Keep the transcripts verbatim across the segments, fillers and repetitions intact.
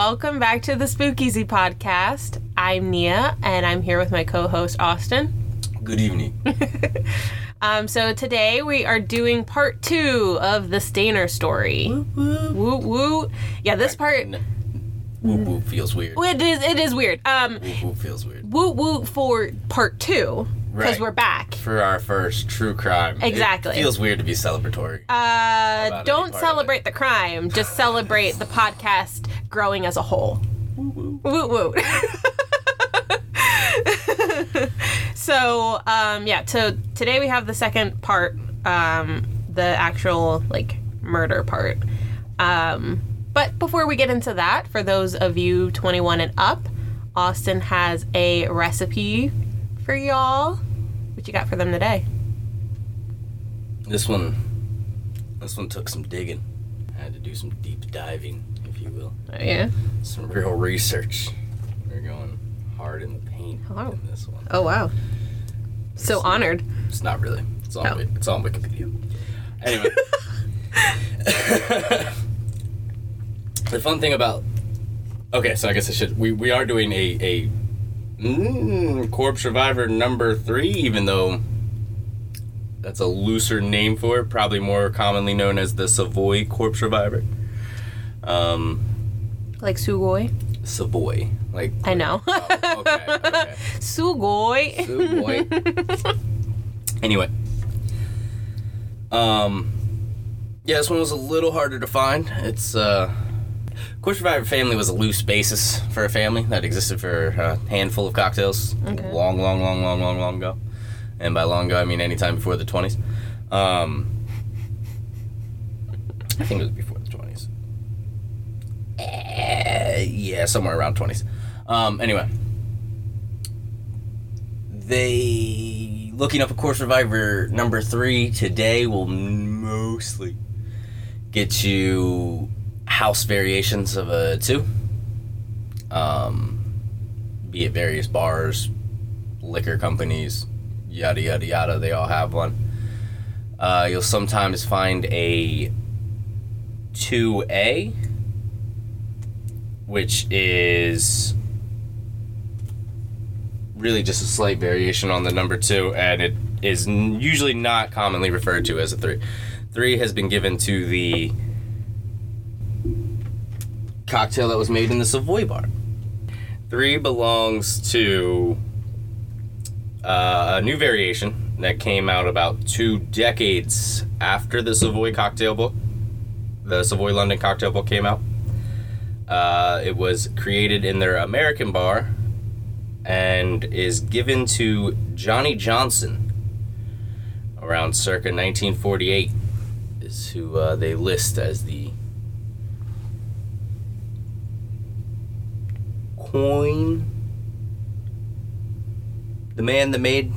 welcome back to the Spook Easy Podcast. I'm Nia, and I'm here with my co-host, Austin. Good evening. um, so today we are doing part two of the Stainer story. Woo woo. Woo woo. Yeah, this part... Whoop whoop feels weird. It is it is weird. Um, whoop whoop feels weird. Whoop whoop for part two. Because right. We're back. For our first true crime. Exactly. It feels weird to be celebratory. Uh, don't celebrate the crime. Just celebrate the podcast growing as a whole. Woo woo. Woo woo. So, um, yeah. So today we have the second part, um, the actual, like, murder part. Um... But before we get into that, for those of you twenty-one and up, Austin has a recipe for y'all. What you got for them today? This one, this one took some digging. I had to do some deep diving, if you will. Oh, yeah? Some real research. We're going hard in the paint oh. in this one. Oh, wow. There's so some, honored. It's not really. It's on, oh. it's on Wikipedia. Anyway. The fun thing about... Okay, so I guess I should... We, we are doing a... a mm, Corpse Survivor number three, even though that's a looser name for it. Probably more commonly known as the Savoy Corpse Survivor. Um, like Sugoi? Savoy. Like. I know. Oh, okay, okay. Sugoi. Sugoi. Anyway. Um, yeah, this one was a little harder to find. It's... uh. Corpse Survivor family was a loose basis for a family that existed for a handful of cocktails okay. long, long, long, long, long, long ago. And by long ago, I mean any time before the twenties. Um, I think it was before the twenties. Uh, yeah, somewhere around twenties. Um, anyway. They... Looking up a Corpse Survivor number three today will mostly get you... house variations of a two, um, be it various bars, liquor companies, yada, yada, yada. They all have one. Uh, you'll sometimes find a two A, which is really just a slight variation on the number two, and it is usually not commonly referred to as a three. Three has been given to the cocktail that was made in the Savoy bar. Three belongs to uh, a new variation that came out about two decades after the Savoy cocktail book. The Savoy London cocktail book came out. Uh, it was created in their American bar and is given to Johnny Johnson around circa nineteen forty-eight is who uh, they list as the coin, the man that made...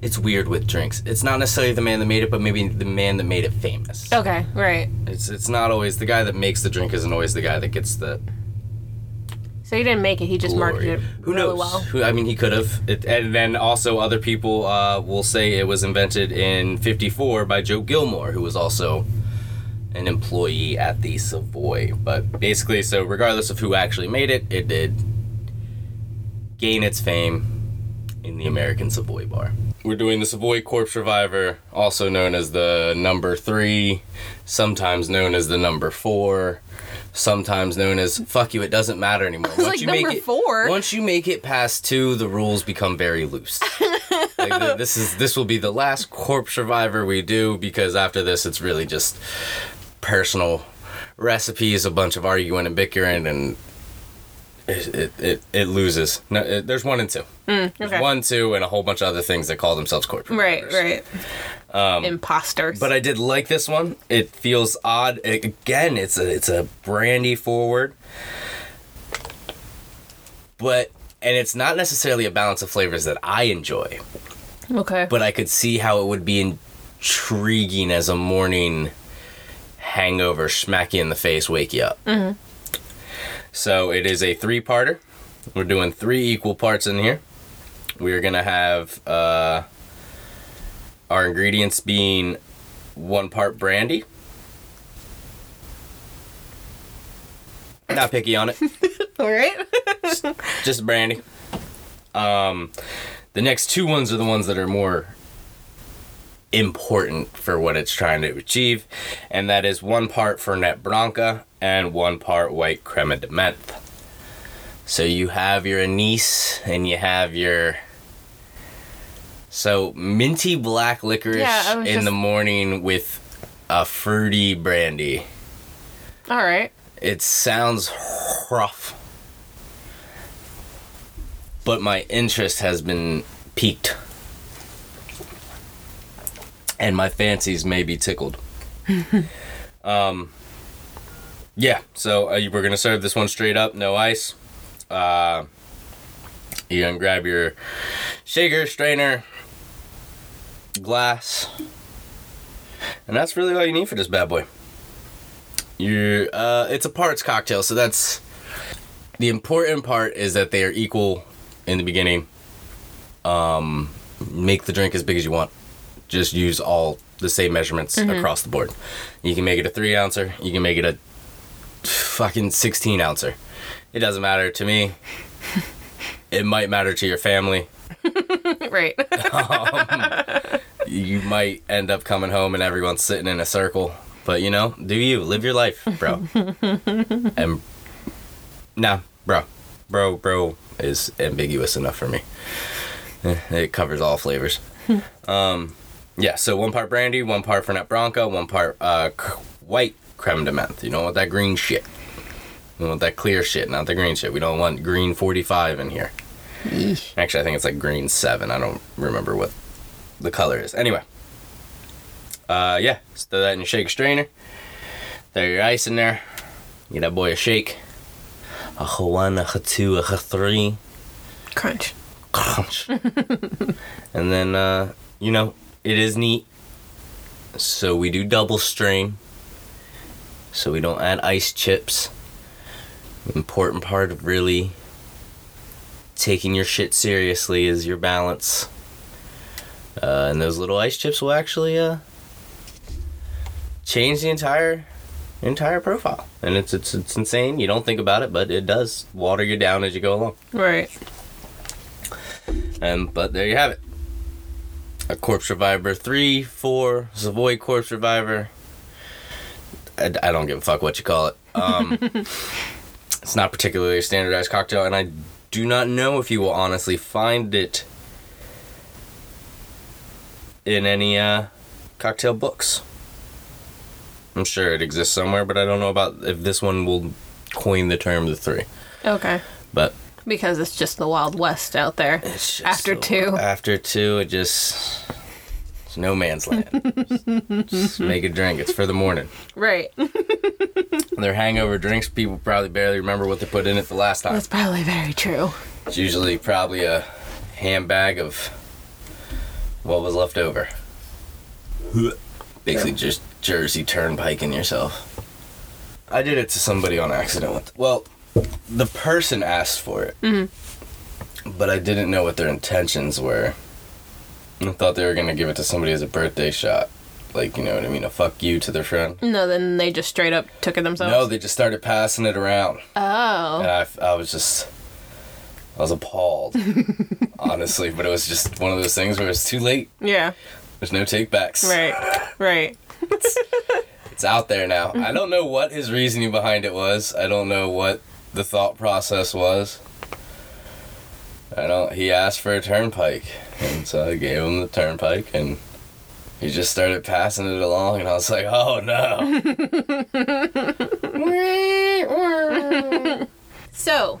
It's weird with drinks. It's not necessarily the man that made it, but maybe the man that made it famous. Okay, right. It's it's not always... The guy that makes the drink isn't always the guy that gets the... So he didn't make it, he just glory. Marketed it Who really knows? Well. Who, I mean, he could have. And then also other people uh, will say it was invented in fifty-four by Joe Gilmore, who was also... an employee at the Savoy. But basically, so regardless of who actually made it, it did gain its fame in the American Savoy bar. We're doing the Savoy Corpse Survivor, also known as the number three, sometimes known as the number four, sometimes known as, fuck you, it doesn't matter anymore. Once like you number make it, four? Once you make it past two, the rules become very loose. Like the, this is this will be the last Corpse Survivor we do, because after this, it's really just... personal recipes, a bunch of arguing and bickering, and it it, it, it loses. No, it, there's one and two. Mm, okay. There's one, two, and a whole bunch of other things that call themselves corporate. Right, right. Um, Imposters. But I did like this one. It feels odd. It, again, it's a it's a brandy forward, but and it's not necessarily a balance of flavors that I enjoy. Okay. But I could see how it would be intriguing as a morning. Hangover, smack you in the face, wake you up. Mm-hmm. So it is a three-parter. We're doing three equal parts in here. We're going to have uh, our ingredients being one part brandy, Not picky on it. All right. just, just brandy. Um, the next two ones are the ones that are more important for what it's trying to achieve, and that is one part Fernet Branca and one part white crema de menthe. So you have your anise and you have your... So minty black licorice yeah, in just... the morning with a fruity brandy. All right. It sounds rough. But my interest has been piqued. And my fancies may be tickled. um, yeah, so uh, we're going to serve this one straight up, no ice. Uh, you're going to grab your shaker, strainer, glass. And that's really all you need for this bad boy. You're, uh, it's a parts cocktail, so that's... The important part is that they are equal in the beginning. Um, make the drink as big as you want. Just use all the same measurements mm-hmm. across the board. You can make it a three-ouncer. You can make it a fucking sixteen-ouncer. It doesn't matter to me. It might matter to your family. Right. um, you might end up coming home and everyone's sitting in a circle. But, you know, do you. Live your life, bro. And, nah, bro. Bro, bro is ambiguous enough for me. It covers all flavors. um... Yeah, so one part brandy, one part Fernet Branca, one part uh, c- white creme de menthe. You don't want that green shit. We want that clear shit, not the green shit. We don't want green forty-five in here. Eesh. Actually, I think it's like green seven. I don't remember what the color is. Anyway. Uh, yeah, just throw that in your shake strainer. Throw your ice in there. Get that boy a shake. A one, a two, a three. Crunch. Crunch. And then, uh, you know... It is neat, so we do double strain, so we don't add ice chips. Important part of really taking your shit seriously is your balance. Uh, and those little ice chips will actually uh, change the entire entire profile. And it's, it's it's insane. You don't think about it, but it does water you down as you go along. Right. Um, but there you have it. A Corpse Reviver three, four, Savoy Corpse Reviver. I, I don't give a fuck what you call it. Um, it's not particularly a standardized cocktail, and I do not know if you will honestly find it in any uh, cocktail books. I'm sure it exists somewhere, but I don't know about if this one will coin the term the three. Okay. But... Because it's just the Wild West out there. It's just after a, two. After two, it just... It's no man's land. just, just make a drink. It's for the morning. Right. Their hangover drinks, people probably barely remember what they put in it the last time. That's probably very true. It's usually probably a handbag of what was left over. Basically yeah. Just Jersey turnpiking yourself. I did it to somebody on accident. Well... The person asked for it, mm-hmm. but I didn't know what their intentions were. I thought they were going to give it to somebody as a birthday shot. Like, you know what I mean? A fuck you to their friend. No, then they just straight up took it themselves? No, they just started passing it around. Oh. And I, I was just... I was appalled, honestly. But it was just one of those things where it's too late. Yeah. There's no take-backs. Right, right. It's, it's out there now. Mm-hmm. I don't know what his reasoning behind it was. I don't know what... The thought process was, I don't. He asked for a turnpike, and so I gave him the turnpike, and he just started passing it along, and I was like, "Oh no!" So,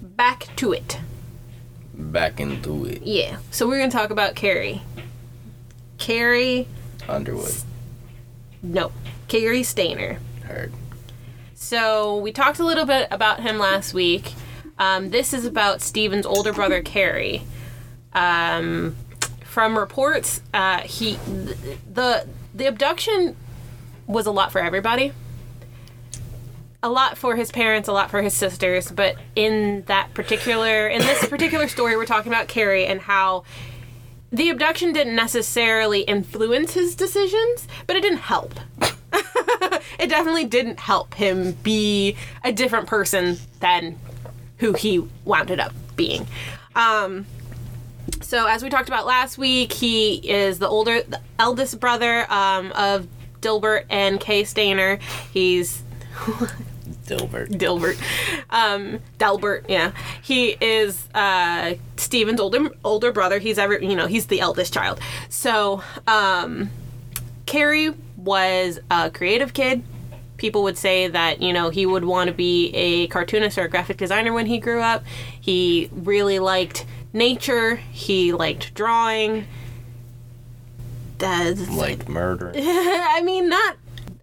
back to it. Back into it. Yeah. So we're gonna talk about Cary. Cary Underwood. S- no, Cary Stayner. Heard. So we talked a little bit about him last week. Um, this is about Stephen's older brother, Cary. Um, from reports, uh, he th- the the abduction was a lot for everybody. A lot for his parents, a lot for his sisters. But in that particular in this particular story, we're talking about Cary and how the abduction didn't necessarily influence his decisions, but it didn't help. it definitely didn't help him be a different person than who he wound up being. Um, so as we talked about last week, he is the older, the eldest brother um, of Delbert and Kay Stainer. He's... Delbert. Delbert. Um, Delbert, yeah. He is uh, Stephen's older older brother. He's ever, you know, he's the eldest child. So, um, Cary was a creative kid. People would say that, you know, he would want to be a cartoonist or a graphic designer when he grew up. He really liked nature. He liked drawing. Does Like murder. I mean, not...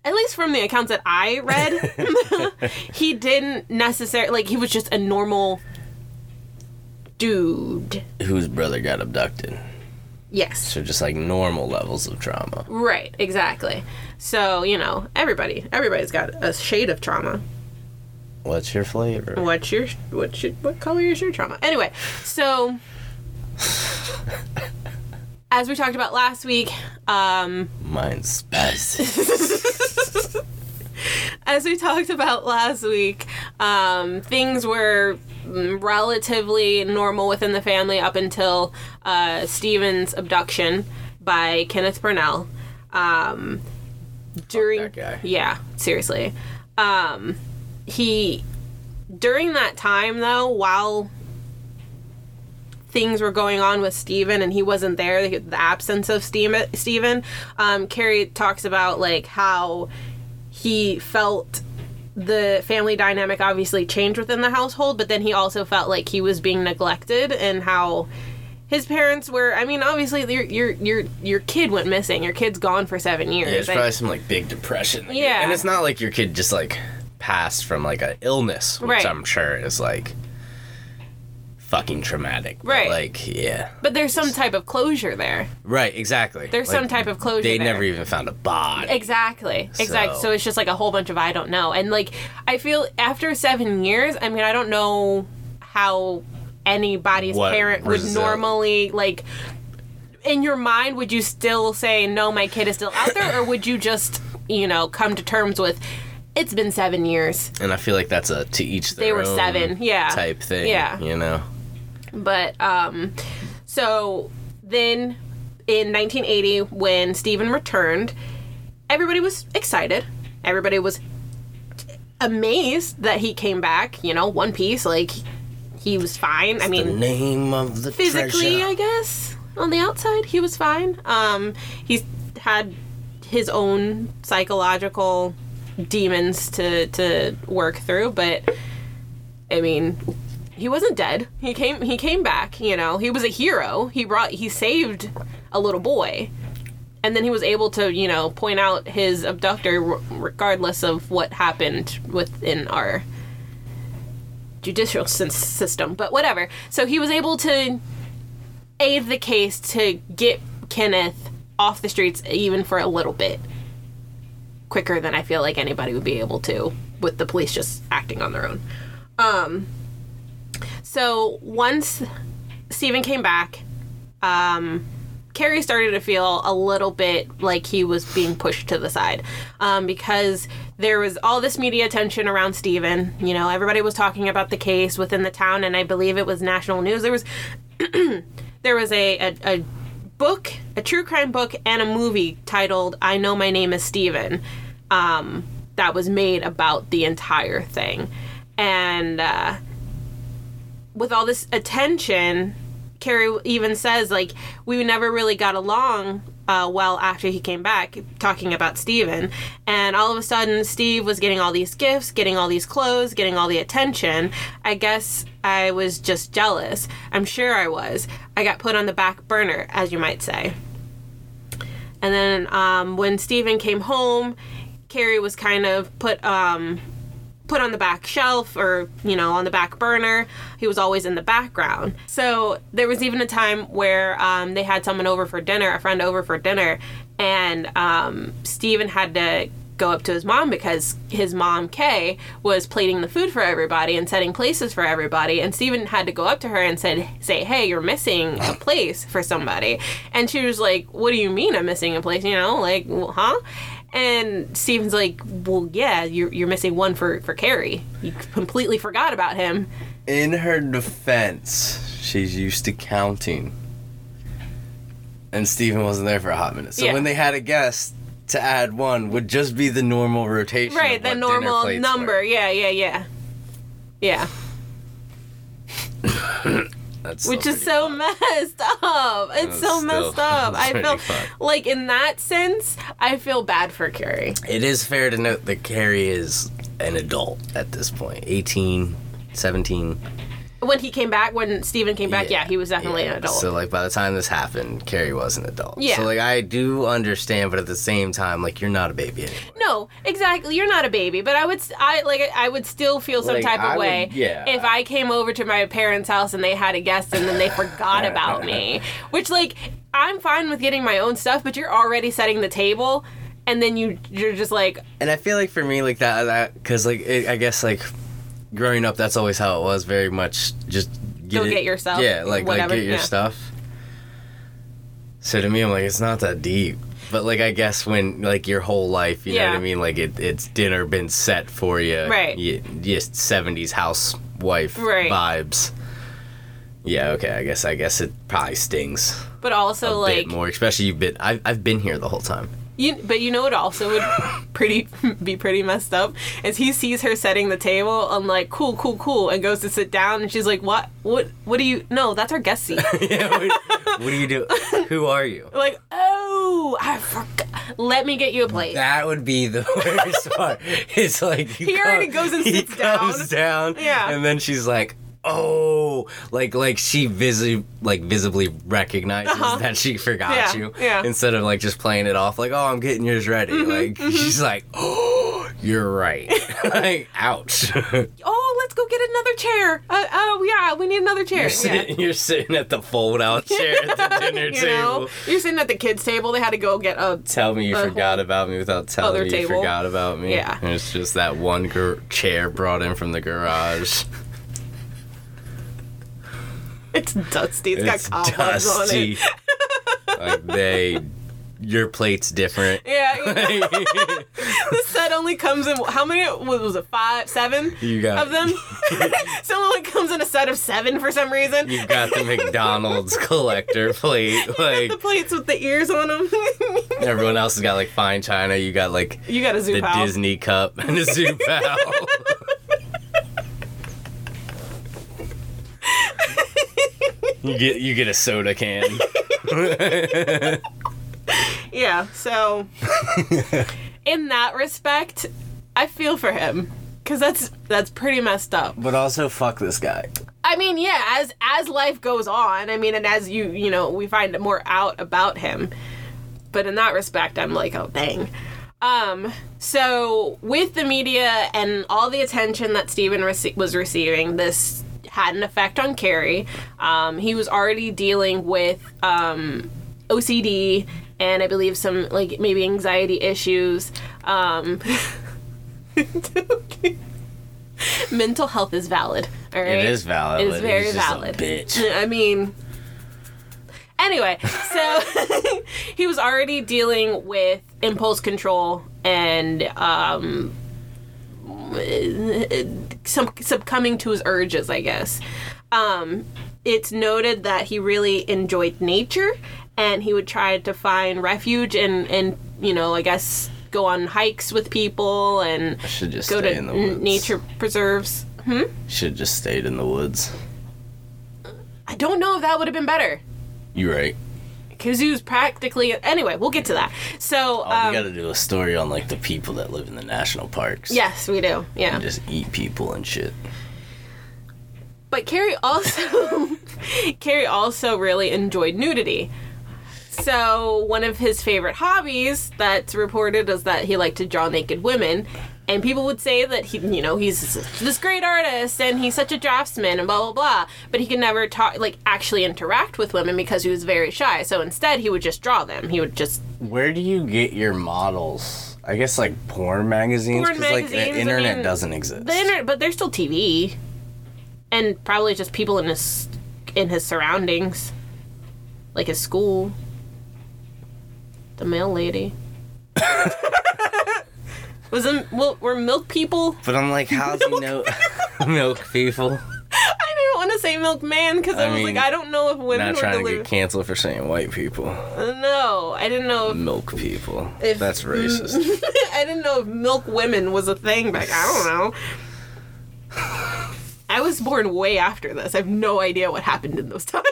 At least from the accounts that I read, he didn't necessarily, like, he was just a normal dude. Whose brother got abducted. Yes. So just, like, normal levels of trauma. Right, exactly. So, you know, everybody, everybody's got a shade of trauma. What's your flavor? What's your, what's your, what color is your trauma? Anyway, so, as we talked about last week, um... mine's spicy. As we talked about last week, um, things were relatively normal within the family up until uh, Stephen's abduction by Kenneth Parnell. Um, during... Fuck that guy. Yeah, seriously. Um, he... During that time, though, while... things were going on with Stephen and he wasn't there, the absence of Stephen, um, Cary talks about, like, how he felt the family dynamic obviously changed within the household, but then he also felt like he was being neglected, and how his parents were, I mean, obviously your your your your kid went missing, your kid's gone for seven years. Yeah, it's probably I, some like big depression, like, yeah, and it's not like your kid just like passed from like an illness, which right. I'm sure is like fucking traumatic. Right. Like, yeah. But there's some type of closure there. Right, exactly. There's like, some type of closure they there. They never even found a body. Exactly. So. Exactly. So it's just like a whole bunch of I don't know. And like, I feel after seven years, I mean, I don't know how anybody's what parent result? Would normally, like, in your mind, would you still say, no, my kid is still out there? Or would you just, you know, come to terms with, it's been seven years. And I feel like that's a to each their own. They were seven, yeah. Type thing, yeah. You know? But, um, so then in nineteen eighty, when Stephen returned, everybody was excited. Everybody was amazed that he came back, you know, one piece, like, he was fine. It's I mean, the name of the physically, treasure. I guess, on the outside, he was fine. Um, he's had his own psychological demons to, to work through, but, I mean... He wasn't dead. He came he came back, you know. He was a hero. He brought he saved a little boy. And then he was able to, you know, point out his abductor r- regardless of what happened within our judicial system, but whatever. So he was able to aid the case to get Kenneth off the streets even for a little bit quicker than I feel like anybody would be able to with the police just acting on their own. Um So once Stephen came back, um, Cary started to feel a little bit like he was being pushed to the side, um, because there was all this media attention around Stephen. You know, everybody was talking about the case within the town, and I believe it was national news. There was there was a, a, a book, a true crime book, and a movie titled I Know My Name Is Stephen, um, that was made about the entire thing. And... Uh, with all this attention, Cary even says, like, we never really got along uh, well after he came back, talking about Stephen. And all of a sudden, Steve was getting all these gifts, getting all these clothes, getting all the attention. I guess I was just jealous. I'm sure I was. I got put on the back burner, as you might say. And then um, when Stephen came home, Cary was kind of put... Um, put on the back shelf, or, you know, on the back burner. He was always in the background. So there was even a time where um, they had someone over for dinner, a friend over for dinner, and um, Stephen had to go up to his mom because his mom, Kay, was plating the food for everybody and setting places for everybody, and Stephen had to go up to her and said, say, hey, you're missing a place for somebody. And she was like, what do you mean I'm missing a place? You know, like, well, huh? And Stephen's like, well, yeah, you're you're missing one for, for Cary. You completely forgot about him. In her defense, she's used to counting. And Stephen wasn't there for a hot minute. So yeah. when they had a guest, to add one would just be the normal rotation. Right, the normal number. Were. Yeah, yeah, yeah. Yeah. That's Which is so fun. messed up. It's That's so messed still, up. I feel fun. like in that sense, I feel bad for Cary. It is fair to note that Cary is an adult at this point. eighteen, seventeen When he came back, when Steven came back, yeah, yeah he was definitely yeah. an adult. So, like, by the time this happened, Cary was an adult. Yeah. So, like, I do understand, but at the same time, like, you're not a baby anymore. No, exactly. You're not a baby. But I would, I like, I would still feel some like, type of I way would, yeah. if I came over to my parents' house and they had a guest and then they forgot about me. Which, like, I'm fine with getting my own stuff, but you're already setting the table, and then you, you're just like... And I feel like for me, like, that, because, like, it, I guess, like... growing up, that's always how it was, very much just get, Go it, get yourself. Yeah, like, whatever, like get your yeah. stuff. So to me, I'm like, it's not that deep. But, like, I guess when, like, your whole life, you yeah. know what I mean? Like, it, it's dinner been set for you. Right. You, just seventies housewife right. vibes. Yeah, okay, I guess I guess it probably stings. But also, a like... bit more, especially you've been... I've, I've been here the whole time. You, but you know what also would pretty be pretty messed up is he sees her setting the table. I'm like, cool, cool, cool, and goes to sit down, and she's like, what, what, what do you? No, that's our guest seat. yeah, what, what do you do? Who are you? Like, oh, I forgot. Let me get you a plate. That would be the worst part. It's like you he come, already goes and sits down. He comes down. Yeah, and then she's like. Oh, like like she visi- like visibly recognizes uh-huh. that she forgot yeah, you yeah. instead of like just playing it off like, oh, I'm getting yours ready. Mm-hmm, like mm-hmm. she's like, oh, you're right. Like, ouch. Oh, let's go get another chair. Uh, oh, yeah, we need another chair. You're, sit- yeah. you're sitting at the fold-out chair at the dinner you table. Know? You're sitting at the kids' table. They had to go get a Tell me you forgot about me without telling me table. you forgot about me. Yeah. And it's just that one gr- chair brought in from the garage. It's dusty. It's, it's got cobwebs on it. Like they, your plate's different. Yeah. You know. The set only comes in. How many what was it? Five, seven. You got of them. Someone like comes in a set of seven for some reason. You got the McDonald's collector plate. You like got the plates with the ears on them. Everyone else has got like fine china. You got like you got a zoo the pal. Disney cup and a zoo pal. You get you get a soda can. Yeah, so in that respect, I feel for him because that's that's pretty messed up. But also, fuck this guy. I mean, yeah, as as life goes on, I mean, and as you you know, we find more out about him. But in that respect, I'm like, oh dang. Um, so with the media and all the attention that Steven rece- was receiving, this. Had an effect on Cary. Um, he was already dealing with um, O C D and I believe some like maybe anxiety issues. Um, mental health is valid. All right, it is valid. It is very He's just valid. A bitch. I mean. Anyway, so he was already dealing with impulse control and. Um, Some, succumbing to his urges, I guess. Um, it's noted that he really enjoyed nature, and he would try to find refuge and, and you know, I guess go on hikes with people and I should just go stay to in the woods. N- nature preserves. Hmm? Should just stayed in the woods. I don't know if that would have been better. You're right. Because he was practically... Anyway, we'll get to that. So, um, oh, we got to do a story on, like, the people that live in the national parks. Yes, we do. Yeah. And just eat people and shit. But Cary also... Cary also really enjoyed nudity. So, one of his favorite hobbies that's reported is that he liked to draw naked women. And people would say that, he, you know, he's this great artist and he's such a draftsman and blah, blah, blah. But he could never talk, like, actually interact with women because he was very shy. So instead, he would just draw them. He would just... Where do you get your models? I guess, like, porn magazines? Porn magazines. Because, like, the internet I mean, doesn't exist. The internet, but there's still T V. And probably just people in his, in his surroundings. Like his school. The mail lady. Was them, well, were milk people? But I'm like, how do you know milk people? I didn't want to say milkman because I, I was mean, like, I don't know if women not were trying delivered. To get canceled for saying white people. Uh, no, I didn't know if milk people. If, That's racist. I didn't know if milk women was a thing back. I don't know. I was born way after this. I have no idea what happened in those times.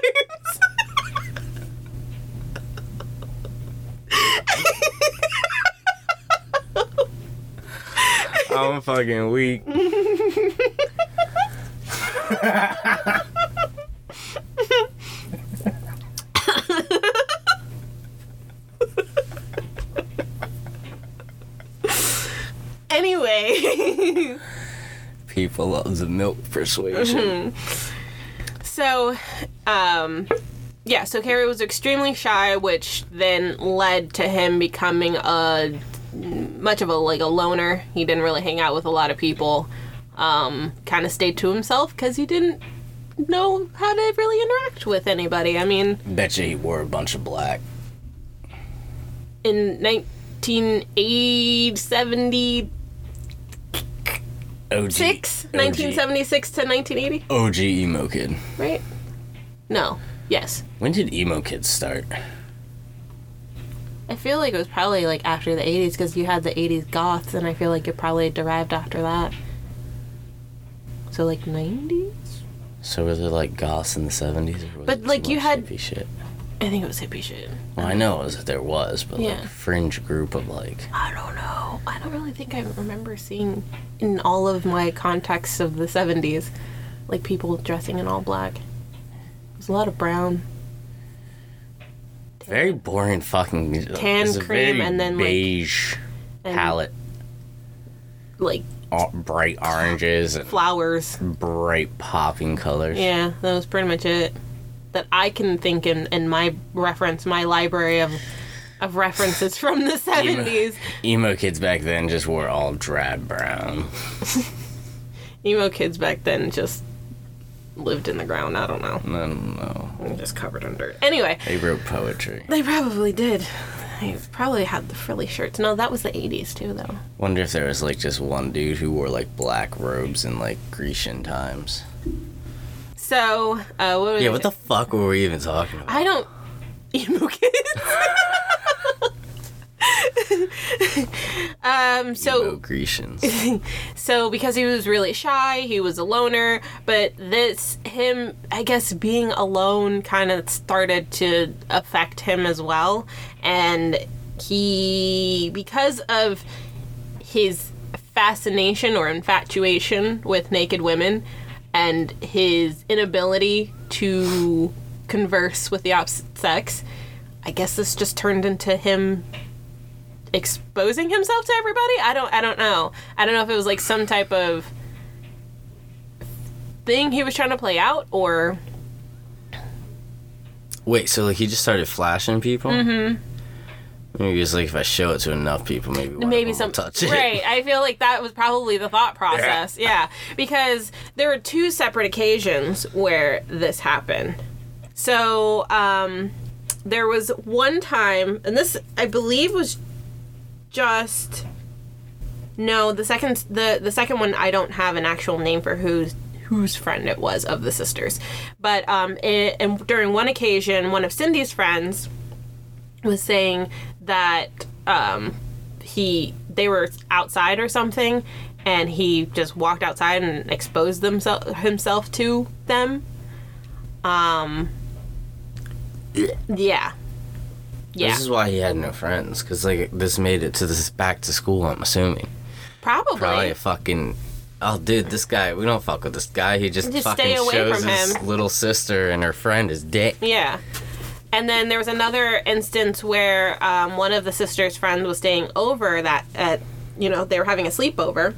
I'm fucking weak. Anyway. People love the milk persuasion. Mm-hmm. So, um, yeah, so Cary was extremely shy, which then led to him becoming a... much of a like a loner. He didn't really hang out with a lot of people. Um, kind of stayed to himself because he didn't know how to really interact with anybody. I mean, betcha he wore a bunch of black. In nineteen seventy-six, nineteen seventy-six to nineteen eighty. O G emo kid. Right? No. Yes. When did emo kids start? I feel like it was probably, like, after the eighties, because you had the eighties goths, and I feel like it probably derived after that. So, like, nineties? So were there, like, goths in the seventies? Or was but, it like, you had... hippie shit? I think it was hippie shit. Well, I know it was, there was, but, yeah. like, a fringe group of, like... I don't know. I don't really think I remember seeing, in all of my contexts of the seventies, like, people dressing in all black. There was a lot of brown... Very boring fucking music. Tan cream very and then beige like beige palette. Like all bright oranges and flowers. Bright popping colors. Yeah, that was pretty much it. That I can think in, in my reference, my library of of references from the seventies. Emo, emo kids back then just wore all drab brown. Emo kids back then just lived in the ground. I don't know. I don't know. I'm just covered in dirt. Anyway. They wrote poetry. They probably did. They probably had the frilly shirts. No, that was the eighties too, though. Wonder if there was like just one dude who wore like black robes in like Grecian times. So, uh, what? Were yeah, what the fuck were we even talking about? I don't. Emo kids. um. So. Emo Grecians. So because he was really shy, he was a loner, but this, him, I guess being alone kind of started to affect him as well. And he, because of his fascination or infatuation with naked women and his inability to converse with the opposite sex, I guess this just turned into him... exposing himself to everybody? I don't I don't know. I don't know if it was like some type of thing he was trying to play out or... Wait, so like he just started flashing people? Mm-hmm. Maybe it's like if I show it to enough people, maybe one maybe of them some, will touch it. Right, I feel like that was probably the thought process, yeah. yeah. Because there were two separate occasions where this happened. So, um, there was one time, and this I believe was just no the second the the second one I don't have an actual name for whose whose friend it was of the sisters, but um it, and during one occasion one of Cindy's friends was saying that um he they were outside or something and he just walked outside and exposed themself himself to them. um yeah Yeah. This is why he had no friends, because like this made it to this back to school. I'm assuming. Probably. Probably a fucking. Oh, dude, this guy. We don't fuck with this guy. He just, just fucking shows his him. Little sister and her friend his dick. Yeah. And then there was another instance where um, one of the sister's friends was staying over. That at you know they were having a sleepover,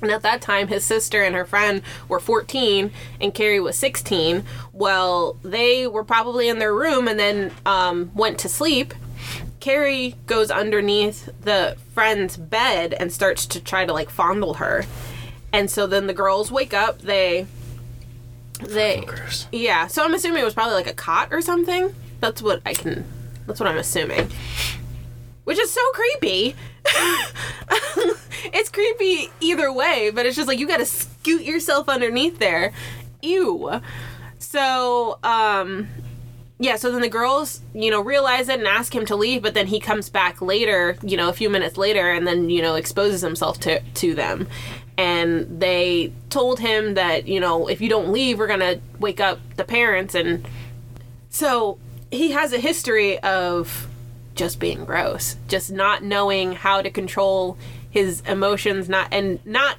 and at that time his sister and her friend were fourteen and Cary was sixteen. Well, they were probably in their room and then um, went to sleep. Cary goes underneath the friend's bed and starts to try to like fondle her. And so then the girls wake up. They, they, yeah. So I'm assuming it was probably like a cot or something. That's what I can. That's what I'm assuming. Which is so creepy. either way, but it's just like you gotta scoot yourself underneath there. Ew. So, um, yeah, so then the girls, you know, realize it and ask him to leave, but then he comes back later, you know, a few minutes later, and then, you know, exposes himself to, to them. And they told him that, you know, if you don't leave, we're gonna wake up the parents. And so he has a history of just being gross, just not knowing how to control his emotions, not and not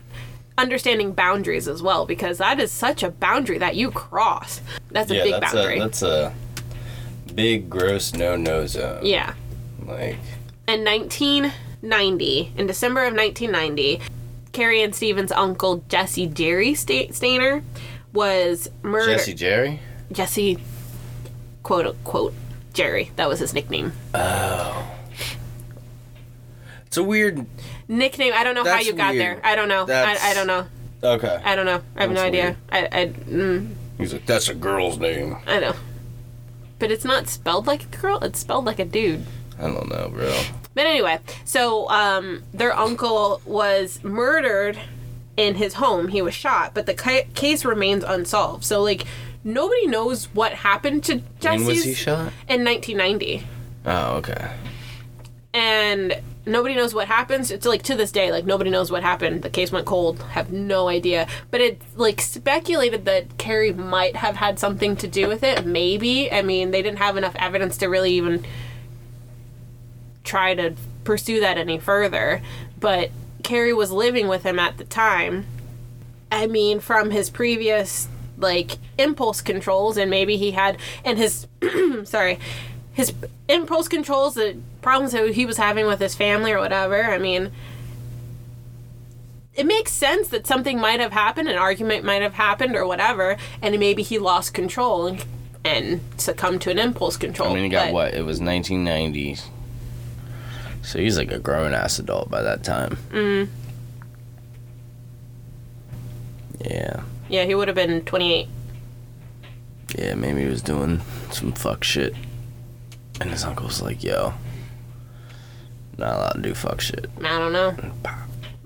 understanding boundaries as well, because that is such a boundary that you cross. That's a yeah, big that's boundary. A, that's a big, gross no-no zone. Yeah. Like. In nineteen ninety, in December of nineteen ninety, Cary and Stephen's uncle, Jesse Jerry Stainer, was murdered. Jesse Jerry? Jesse, quote unquote, Jerry. That was his nickname. Oh. It's a weird nickname. I don't know how you got weird. there. I don't know. I, I don't know. Okay. I don't know. I have that's no idea. Weird. I. I mm. He's like, that's a girl's name. I know. But it's not spelled like a girl. It's spelled like a dude. I don't know, bro. But anyway, so um, their uncle was murdered in his home. He was shot, but the ca- case remains unsolved. So, like, nobody knows what happened to Jesse's. When was he shot? In nineteen ninety. Oh, okay. And nobody knows what happens. It's like to this day, like nobody knows what happened. The case went cold. Have no idea. But it's like speculated that Cary might have had something to do with it. Maybe. I mean, they didn't have enough evidence to really even try to pursue that any further. But Cary was living with him at the time. I mean, from his previous like impulse controls, and maybe he had and his sorry. His impulse controls, the problems that he was having with his family or whatever. I mean, it makes sense that something might have happened, an argument might have happened or whatever, and maybe he lost control and, and succumbed to an impulse control. I mean, he got but, what? It was nineteen ninety. So he's like a grown-ass adult by that time. Mm. Yeah. Yeah, he would have been twenty-eight. Yeah, maybe he was doing some fuck shit. And his uncle's like, yo, not allowed to do fuck shit. I don't know.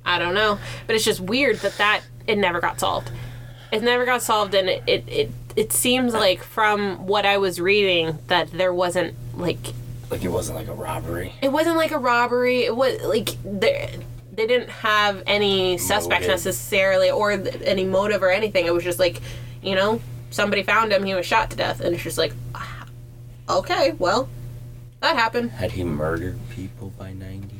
I don't know. But it's just weird that that, it never got solved. It never got solved, and it, it, it, it seems like from what I was reading that there wasn't, like... Like it wasn't like a robbery? It wasn't like a robbery. It was, like, there... They didn't have any suspect motive. Necessarily or th- any motive or anything. It was just like, you know, somebody found him, he was shot to death. And it's just like, okay, well, that happened. Had he murdered people by ninety?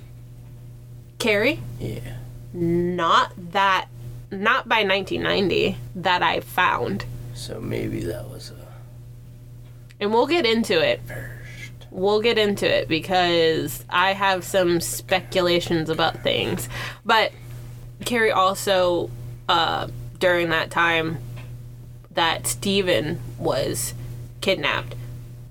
Cary? Yeah. Not that, not by nineteen ninety that I found. So maybe that was a... And we'll get into it. We'll get into it because I have some speculations about things. But Cary also, uh, during that time that Stephen was kidnapped,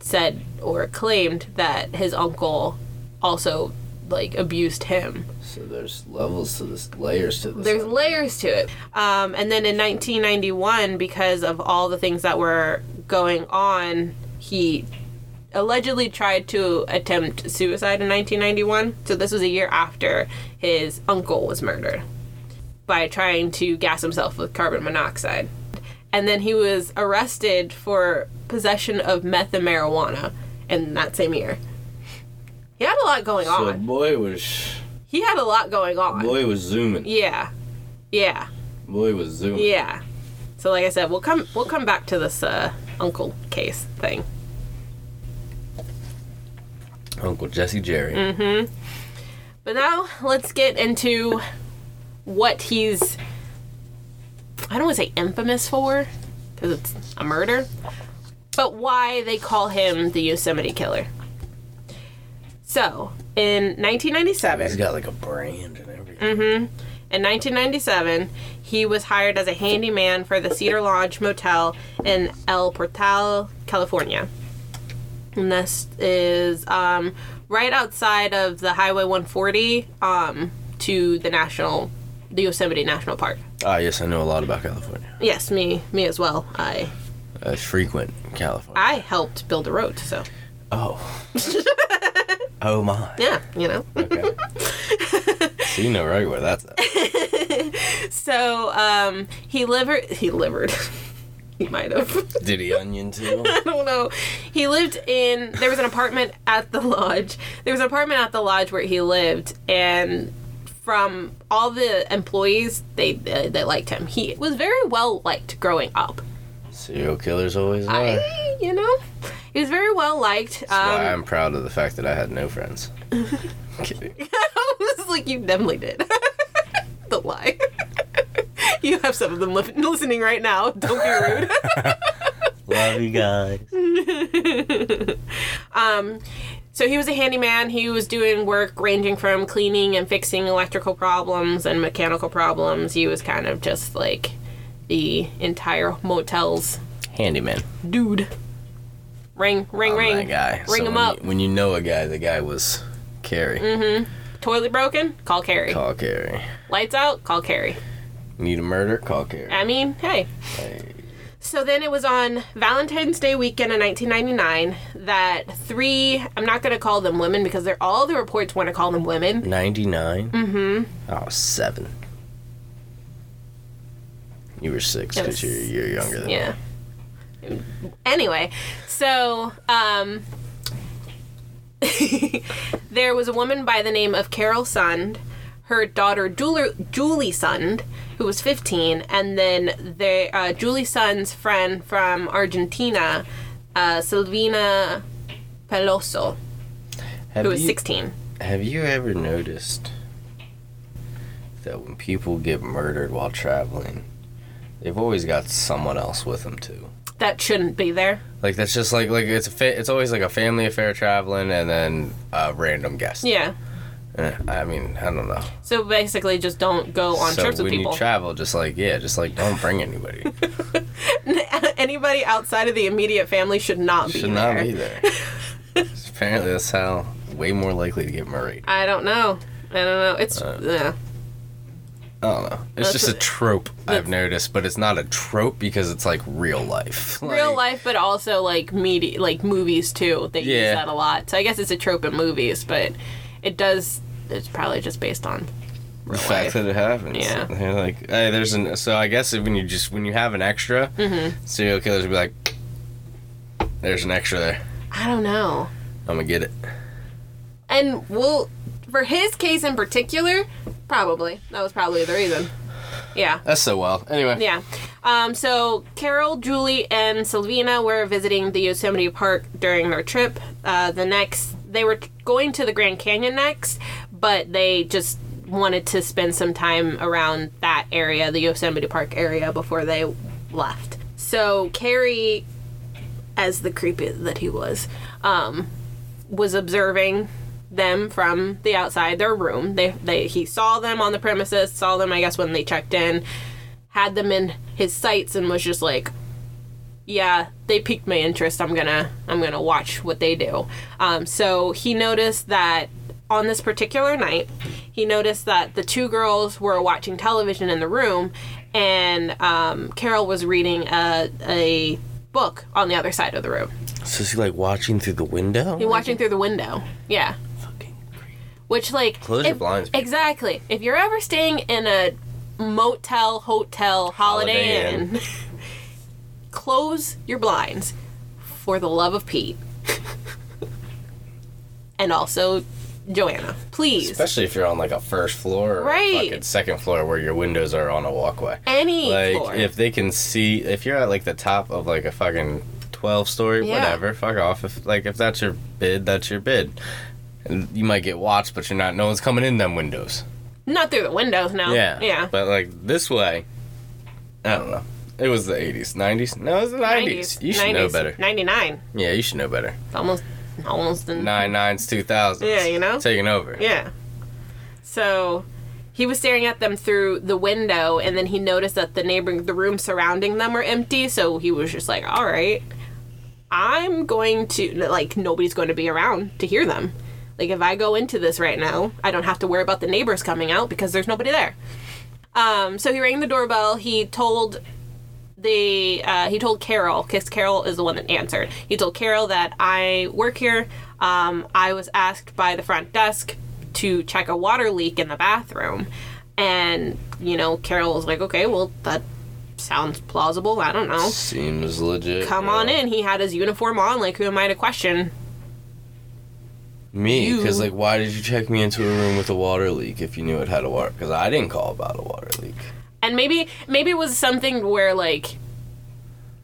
said or claimed that his uncle also, like, abused him. So there's levels to this, layers to this. There's layers to it. Um, and then in nineteen ninety-one, because of all the things that were going on, he... allegedly tried to attempt suicide in nineteen ninety-one. So this was a year after his uncle was murdered by trying to gas himself with carbon monoxide. And then he was arrested for possession of meth and marijuana in that same year. He had a lot going on. So boy was... He had a lot going on. Boy was zooming. Yeah. Yeah. Boy was zooming. Yeah. So like I said, we'll come we'll come back to this uh, uncle case thing. Uncle Jesse Jerry. Mm-hmm. But now let's get into what he's, I don't want to say infamous for, because it's a murder, but why they call him the Yosemite Killer. So, in nineteen ninety-seven... He's got like a brand and everything. Mm-hmm. In nineteen ninety-seven, he was hired as a handyman for the Cedar Lodge Motel in El Portal, California. And this is um, right outside of the Highway one forty um, to the National, the Yosemite National Park. Ah, yes, I know a lot about California. Yes, me, me as well. I, I frequent California. I helped build a road, so. Oh. Oh my. Yeah, you know. Okay. So you know right where that's at. So um, he livered. He livered. He might have. Did he onion too? I don't know. He lived in. There was an apartment at the lodge. There was an apartment at the lodge where he lived, and from all the employees, they they, they liked him. He was very well liked growing up. Serial killers always are. I, you know, he was very well liked. That's um, why I'm proud of the fact that I had no friends. I'm kidding. I was like, you definitely did. The lie. You have some of them li- listening right now. Don't be rude. Love you guys. um, so he was a handyman. He was doing work ranging from cleaning and fixing electrical problems and mechanical problems. He was kind of just like the entire motel's handyman dude. Ring, ring, I'm ring. That guy. Ring so him up. You, when you know a guy, the guy was Cary. Mm-hmm. Toilet broken? Call Cary. Call Cary. Lights out? Call Cary. Need a murder? Call Cary. I mean, hey. Hey. So then it was on Valentine's Day weekend in nineteen ninety-nine that three, I'm not going to call them women because they're all the reports want to call them women. ninety-nine? Mm-hmm. Oh, seven. You were six because you're, you're younger than yeah. me. Yeah. Anyway, so... um there was a woman by the name of Carol Sund, her daughter Juli Sund, who was fifteen, and then they, uh, Juli Sund's friend from Argentina, uh, Silvina Pelosso, have who was you, sixteen. Have you ever noticed that when people get murdered while traveling, they've always got someone else with them too? That shouldn't be there. Like, that's just like, like it's a fa- it's always like a family affair traveling and then a random guest. Yeah. Eh, I mean, I don't know. So basically, just don't go on so trips with people. So when you travel, just like, yeah, just like don't bring anybody. Anybody outside of the immediate family should not be should there. Should not be there. Apparently, that's how way more likely to get married. I don't know. I don't know. It's, uh, yeah. I don't know. It's That's just a trope I've noticed, but it's not a trope because it's like real life. Like, real life, but also like media, like movies too. They yeah. use that a lot. So I guess it's a trope in movies, but it does. It's probably just based on real the life. Fact that it happens. Yeah. They're like, hey, there's an. So I guess when you just when you have an extra, mm-hmm. serial killers will be like, there's an extra there. I don't know. I'm gonna get it. And we'll. For his case in particular, probably. That was probably the reason. Yeah. That's so wild. Anyway. Yeah. Um, so, Carol, Juli, and Silvina were visiting the Yosemite Park during their trip. Uh, the next, they were going to the Grand Canyon next, but they just wanted to spend some time around that area, the Yosemite Park area, before they left. So, Cary, as the creep that he was, um, was observing them from the outside their room. They they he saw them on the premises, saw them I guess when they checked in, had them in his sights and was just like, yeah, they piqued my interest. I'm gonna I'm gonna watch what they do. Um, so he noticed that on this particular night, he noticed that the two girls were watching television in the room, and um, Carol was reading a a book on the other side of the room. So is he like watching through the window? He's watching through the window. Yeah. Which, like... Close if, your blinds. Exactly. If you're ever staying in a motel, hotel, Holiday, Holiday Inn, close your blinds for the love of Pete. And also, Joanna, please. Especially if you're on, like, a first floor or right. a fucking second floor where your windows are on a walkway. Any like, floor. Like, if they can see... If you're at, like, the top of, like, a fucking twelve-story, yeah. whatever, fuck off. If Like, if that's your bid, that's your bid. You might get watched, but you're not. No one's coming in them windows. Not through the windows, no. Yeah. Yeah. But, like, this way, I don't know. It was the eighties. nineties? No, it was the nineties. You should nineties, know better. ninety-nine. Yeah, you should know better. It's almost, almost in... ninety-nine's two thousands. Yeah, you know? Taking over. Yeah. So, he was staring at them through the window, and then he noticed that the neighboring, the rooms surrounding them were empty, so he was just like, all right, I'm going to, like, nobody's going to be around to hear them. Like, if I go into this right now, I don't have to worry about the neighbors coming out because there's nobody there. Um, so he rang the doorbell. He told the uh, he told Carol, because Carol is the one that answered. He told Carol that I work here. Um, I was asked by the front desk to check a water leak in the bathroom. And And, you know, Carol was like, okay, well, that sounds plausible. I don't know. Seems legit. Come yeah. on in. He had his uniform on. Like, who am I to question? Me, because, like, why did you check me into a room with a water leak if you knew it had a water? Because I didn't call about a water leak. And maybe maybe it was something where, like,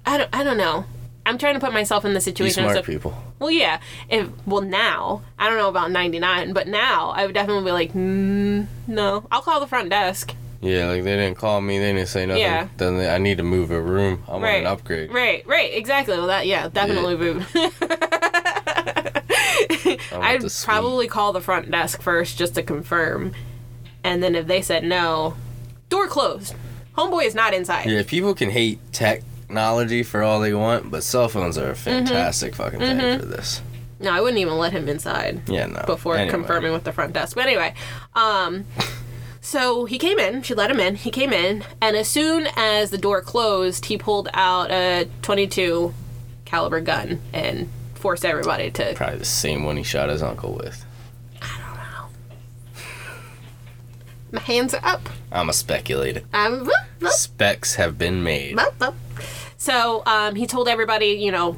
I don't, I don't know. I'm trying to put myself in the situation. Be smart, so, people. Well, yeah. If Well, now, I don't know about ninety-nine, but now I would definitely be like, mm, no, I'll call the front desk. Yeah, like, they didn't call me. They didn't say nothing. Yeah. Then they, I need to move a room. I'm right. on an upgrade. Right, right, exactly. Well, that, yeah, definitely move. Yeah. I'd probably call the front desk first just to confirm. And then if they said no, door closed. Homeboy is not inside. Yeah, people can hate technology for all they want, but cell phones are a fantastic mm-hmm. fucking thing mm-hmm. for this. No, I wouldn't even let him inside. Yeah, no. Before anyway. confirming with the front desk. But anyway, um, so he came in. She let him in. He came in. And as soon as the door closed, he pulled out a twenty-two caliber gun and forced everybody to... Probably the same one he shot his uncle with. I don't know. My hands are up. I'm a speculator. Um, whoop, whoop. Specs have been made. Whoop, whoop. So, um, he told everybody, you know,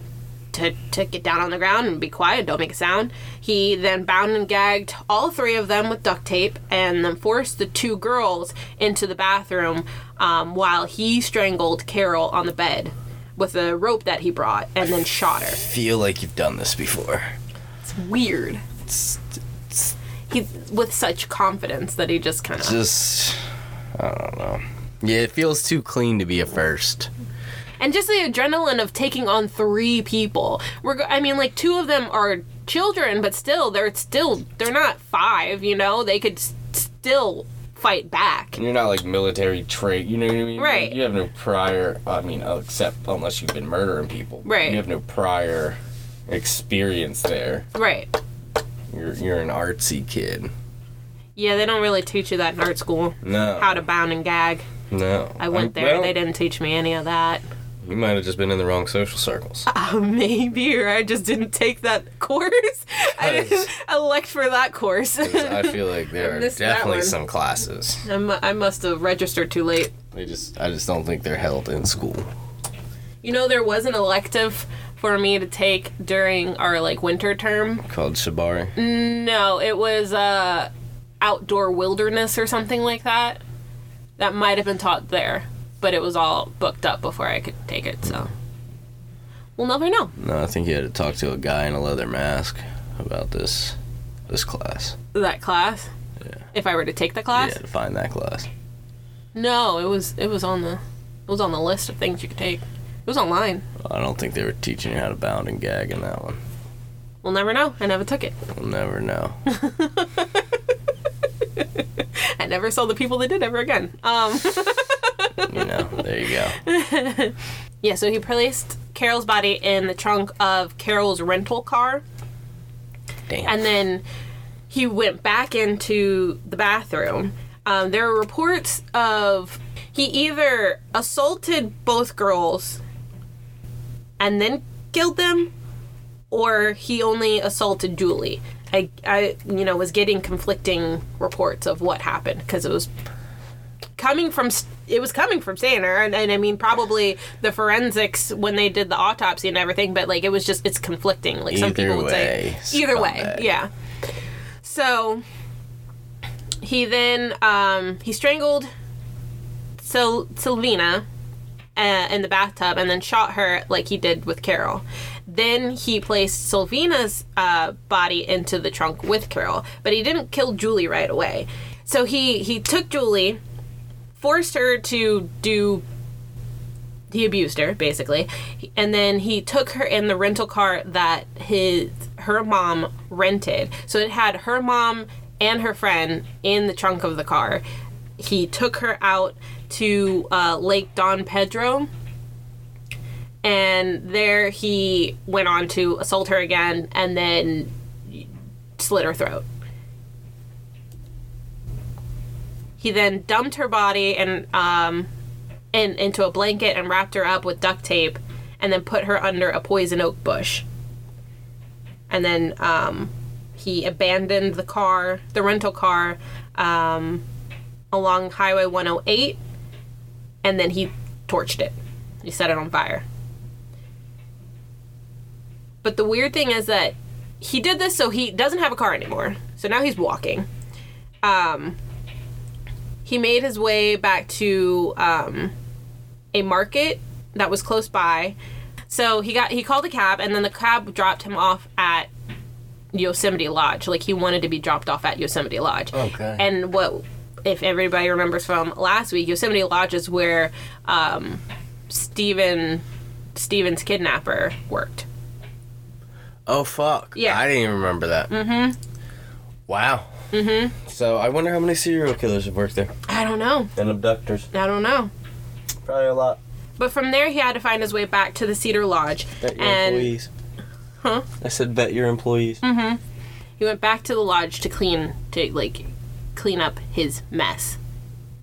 to, to get down on the ground and be quiet, don't make a sound. He then bound and gagged all three of them with duct tape and then forced the two girls into the bathroom um, while he strangled Carol on the bed with a rope that he brought, and then shot her. I feel like you've done this before. It's weird. It's, it's, he, with such confidence that he just kind of... Just, I don't know. Yeah, it feels too clean to be a first. And just the adrenaline of taking on three people. We're, I mean, like, two of them are children, but still, they're still, they're not five, you know? They could s- still... fight back. You're not like military trait, you know what I mean? Right. You have no prior, I mean, except unless you've been murdering people. Right. You have no prior experience there. Right. You're you're an artsy kid. Yeah, they don't really teach you that in art school. No. How to bound and gag. No. I went I, there, well, they didn't teach me any of that. You might have just been in the wrong social circles. Uh, maybe, or I just didn't take that course. I didn't elect for that course. I feel like there are definitely some classes. I'm, I must have registered too late. They just, I just don't think they're held in school. You know, there was an elective for me to take during our, like, winter term. Called Shibari? No, it was uh, outdoor wilderness or something like that. That might have been taught there. But it was all booked up before I could take it, so we'll never know. No, I think you had to talk to a guy in a leather mask about this this class. That class? Yeah. If I were to take the class? Yeah, to find that class. No, it was it was on the it was on the list of things you could take. It was online. Well, I don't think they were teaching you how to bound and gag in that one. We'll never know. I never took it. We'll never know. I never saw the people that did ever again. Um You know, there you go. Yeah, so he placed Carol's body in the trunk of Carol's rental car. Damn. And then he went back into the bathroom. Um, there are reports of he either assaulted both girls and then killed them, or he only assaulted Juli. I, I you know, was getting conflicting reports of what happened because it was... Coming from, it was coming from Stayner, and, and I mean, probably the forensics when they did the autopsy and everything, but like, it was just, it's conflicting. Like, either some people way, would say, either way, bad. Yeah. So he then, um, he strangled Sil- Silvina uh, in the bathtub and then shot her like he did with Carol. Then he placed Silvina's uh, body into the trunk with Carol, but he didn't kill Juli right away. So he, he took Juli. Forced her to do, he abused her, basically. And then he took her in the rental car that his her mom rented. So it had her mom and her friend in the trunk of the car. He took her out to uh, Lake Don Pedro. And there he went on to assault her again and then slit her throat. He then dumped her body and um, in, into a blanket and wrapped her up with duct tape and then put her under a poison oak bush. And then um, he abandoned the car, the rental car, um, along Highway one oh eight, and then he torched it. He set it on fire. But the weird thing is that he did this so he doesn't have a car anymore. So now he's walking. Um, he made his way back to um, a market that was close by. So he got he called a cab, and then the cab dropped him off at Yosemite Lodge. Like, he wanted to be dropped off at Yosemite Lodge. Okay. And what, if everybody remembers from last week, Yosemite Lodge is where um, Steven, Steven's kidnapper worked. Oh, fuck. Yeah. I didn't even remember that. Mm-hmm. Wow. Mm-hmm. So, I wonder how many serial killers have worked there. I don't know. And abductors. I don't know. Probably a lot. But from there, he had to find his way back to the Cedar Lodge. Bet your and, employees. Huh? I said bet your employees. Mm-hmm. He went back to the lodge to clean, to, like, clean up his mess.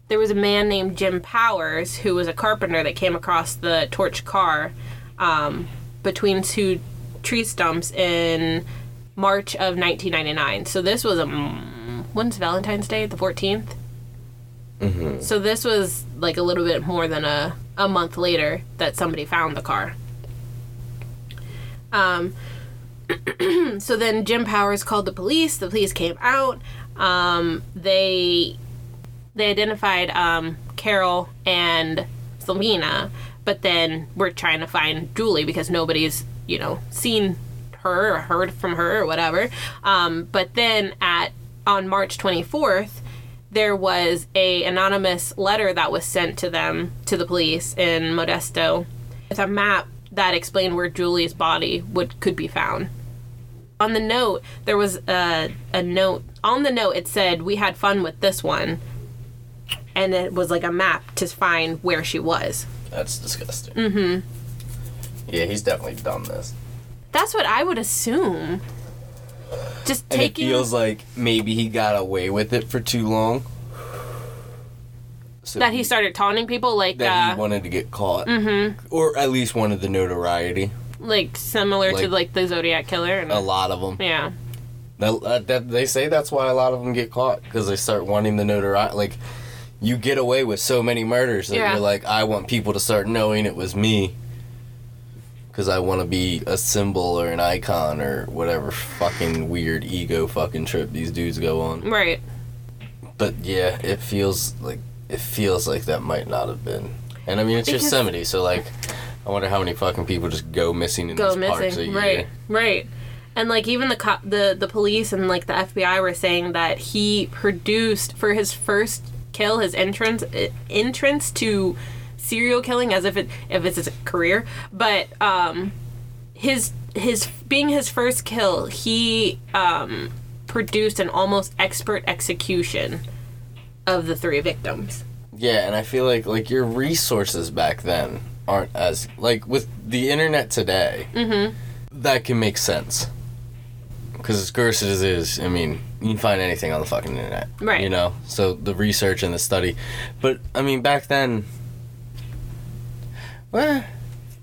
There was a man named Jim Powers, who was a carpenter that came across the torch car um, between two tree stumps in March of nineteen ninety-nine. So this was a when's Valentine's Day, the fourteenth. Mm-hmm. So this was like a little bit more than a a month later that somebody found the car. Um. So then Jim Powers called the police. The police came out. Um. They they identified um Carol and Silvina, but then we're trying to find Juli because nobody's, you know, seen her or heard from her or whatever. Um, but then at on March twenty-fourth, there was a anonymous letter that was sent to them, to the police in Modesto, with a map that explained where Juli's body would could be found. On the note, there was a, a note. On the note, it said, "We had fun with this one." And it was like a map to find where she was. That's disgusting. Mm-hmm. Yeah, he's definitely done this. That's what I would assume. Just taking... And it feels like maybe he got away with it for too long. So that he started taunting people, like... That uh, he wanted to get caught. Mm-hmm. Or at least wanted the notoriety. Like, similar like, to, like, the Zodiac Killer. And a lot of them. Yeah. That, that, they say that's why a lot of them get caught, because they start wanting the notoriety. Like, you get away with so many murders that yeah. you're like, I want people to start knowing it was me. Because I want to be a symbol or an icon or whatever fucking weird ego fucking trip these dudes go on. Right. But yeah, it feels like it feels like that might not have been. And I mean, it's because Yosemite, so like, I wonder how many fucking people just go missing in go these missing. parks a year. Right, right. And like even the co- the the police and like the F B I were saying that he produced for his first kill, his entrance entrance to serial killing, as if it if it's his career, but um, his his being his first kill, he um, produced an almost expert execution of the three victims. Yeah, and I feel like like your resources back then aren't as like with the internet today. Mm-hmm. That can make sense because as cursed as it is, I mean, you can find anything on the fucking internet, right? You know, so the research and the study, but I mean, back then. Well,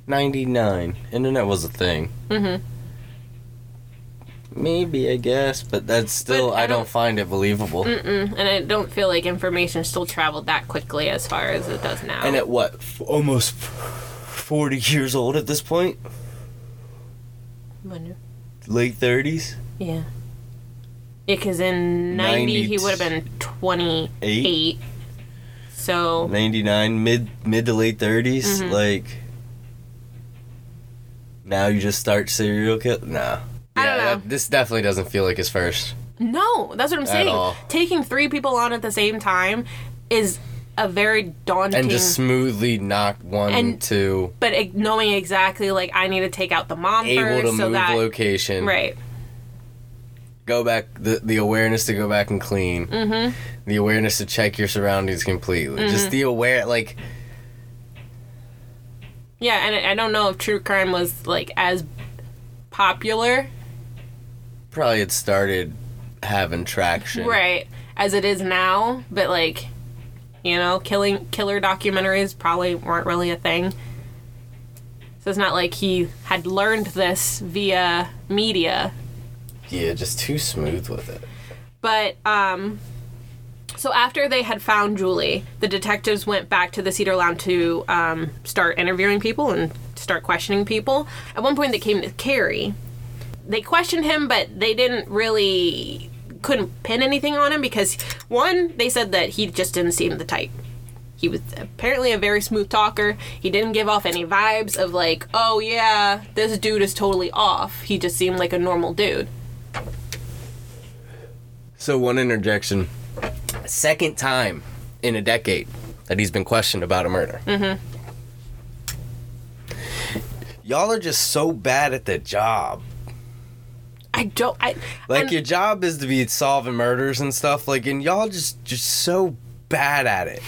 ninety-nine. Internet was a thing. Mm-hmm. Maybe, I guess, but that's still, but I, I don't, don't find it believable. Mm-mm. And I don't feel like information still traveled that quickly as far as it does now. And at what, f- almost forty years old at this point? Wonder. Late thirties? Yeah. Yeah, because in ninety, ninety he would have been twenty-eight. Eight? So ninety-nine, mid mid to late thirties, mm-hmm. like now you just start serial kill. No, nah. yeah, I don't know. That, this definitely doesn't feel like his first. No, that's what I'm saying. All. Taking three people on at the same time is a very daunting. And just smoothly knock one, and, two. But knowing exactly, like I need to take out the mom able first, to so move that location, right. Go back, the the awareness to go back and clean. Mm-hmm. The awareness to check your surroundings completely. Mm-hmm. Just the aware, like... Yeah, and I don't know if true crime was, like, as popular. Probably it started having traction. Right, as it is now, but, like, you know, killing killer documentaries probably weren't really a thing. So it's not like he had learned this via media. Yeah, just too smooth with it. But, um... So after they had found Juli, the detectives went back to the Cedar Lounge to um, start interviewing people and start questioning people. At one point, they came to Cary. They questioned him, but they didn't really... couldn't pin anything on him because, one, they said that he just didn't seem the type. He was apparently a very smooth talker. He didn't give off any vibes of like, oh yeah, this dude is totally off. He just seemed like a normal dude. So one interjection. Second time in a decade that he's been questioned about a murder. Mm-hmm. Y'all are just so bad at the job. I don't... I, like, I'm, your job is to be solving murders and stuff, like, and y'all just, just so bad at it.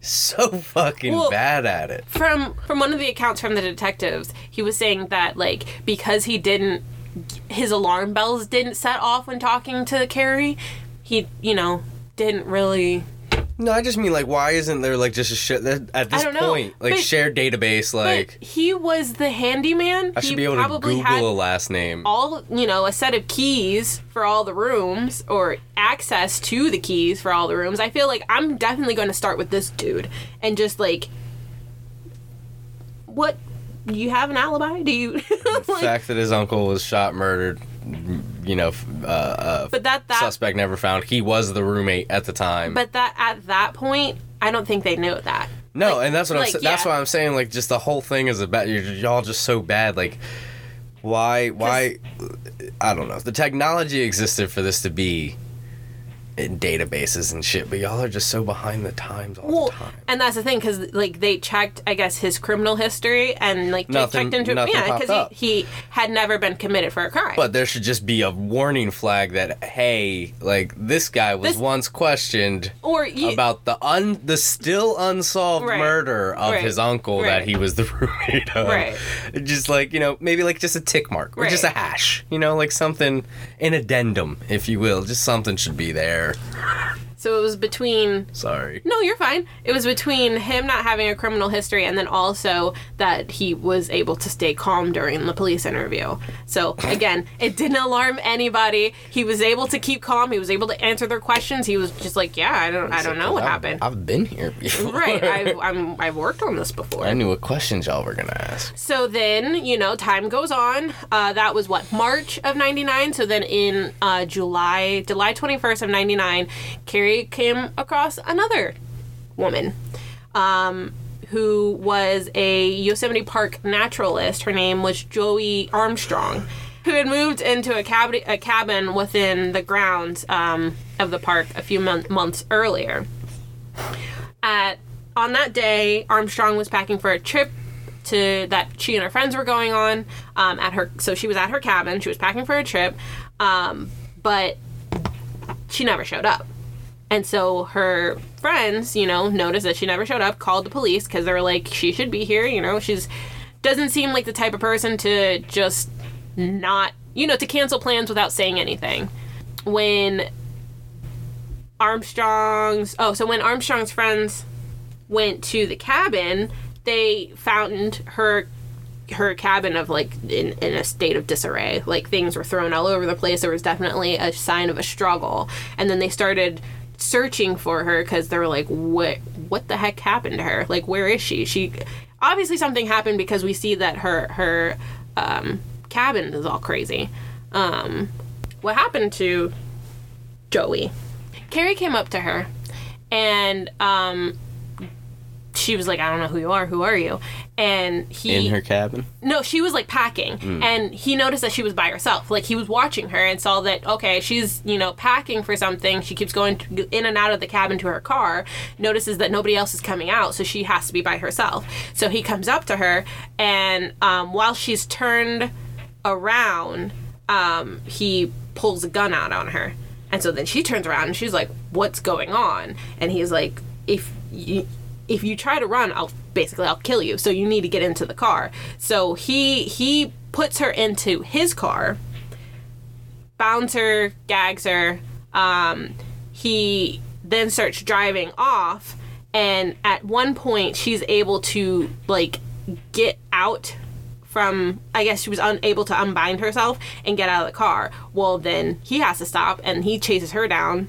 So fucking well, bad at it. From from one of the accounts from the detectives, he was saying that, like, because he didn't... his alarm bells didn't set off when talking to Cary, he, you know, didn't really... No, I just mean, like, why isn't there, like, just a shit... At this point, know, like, but, shared database, like... But he was the handyman. I should he be able to Google a last name. All, you know, a set of keys for all the rooms, or access to the keys for all the rooms. I feel like I'm definitely going to start with this dude. And just, like... What? You have an alibi? Do you... like, the fact that his uncle was shot, murdered... you know, uh, uh, but that, that suspect never found. He was the roommate at the time. But that at that point, I don't think they knew that. No, like, and that's what like, I'm. Yeah. That's why I'm saying, like, just the whole thing is about you're, y'all just so bad. Like, why? Why? I don't know. The technology existed for this to be in databases and shit, but y'all are just so behind the times all well, the time. And that's the thing, because, like, they checked, I guess, his criminal history, and, like, nothing, checked into it. Yeah, because he, he had never been committed for a crime. But there should just be a warning flag that, hey, like, this guy was this, once questioned or you, about the un, the still unsolved right, murder of right, his uncle right. that he was the roommate of. Right. Just, like, you know, maybe, like, just a tick mark or right. just a hash. You know, like, something, an addendum, if you will. Just something should be there. So it was between... Sorry. No, you're fine. It was between him not having a criminal history and then also that he was able to stay calm during the police interview. So, again, it didn't alarm anybody. He was able to keep calm. He was able to answer their questions. He was just like, yeah, I don't I don't know what I've, happened. I've been here before. Right. I've, I'm, I've worked on this before. I knew what questions y'all were going to ask. So then, you know, time goes on. Uh, that was, what, March of ninety-nine? So then in uh, July, July twenty-first of ninety-nine, Cary came across another woman um, who was a Yosemite Park naturalist. Her name was Joie Armstrong, who had moved into a, cab- a cabin within the grounds um, of the park a few mon- months earlier. At, on that day, Armstrong was packing for a trip to that she and her friends were going on. Um, at her, so she was at her cabin. She was packing for a trip, um, but she never showed up. And so her friends, you know, noticed that she never showed up, called the police because they were like, she should be here, you know, she's doesn't seem like the type of person to just not, you know, to cancel plans without saying anything. When Armstrong's, oh, so when Armstrong's friends went to the cabin, they found her her cabin of, like, in, in a state of disarray. Like, things were thrown all over the place. There was definitely a sign of a struggle. And then they started searching for her because they were like, what what the heck happened to her? Like, where is she? She obviously something happened because we see that her her um cabin is all crazy. Um what happened to Joie? Cary came up to her and um she was like, I don't know who you are, who are you? And he... In her cabin? No, she was, like, packing. Mm. And he noticed that she was by herself. Like, he was watching her and saw that, okay, she's, you know, packing for something. She keeps going to, in and out of the cabin to her car, notices that nobody else is coming out, so she has to be by herself. So he comes up to her, and um, while she's turned around, um, he pulls a gun out on her. And so then she turns around, and she's like, what's going on? And he's like, if you... if you try to run, I'll basically I'll kill you. So you need to get into the car. So he he puts her into his car, bounds her, gags her. Um, he then starts driving off, and at one point she's able to, like, get out from. I guess she was unable to unbind herself and get out of the car. Well, then he has to stop, and he chases her down.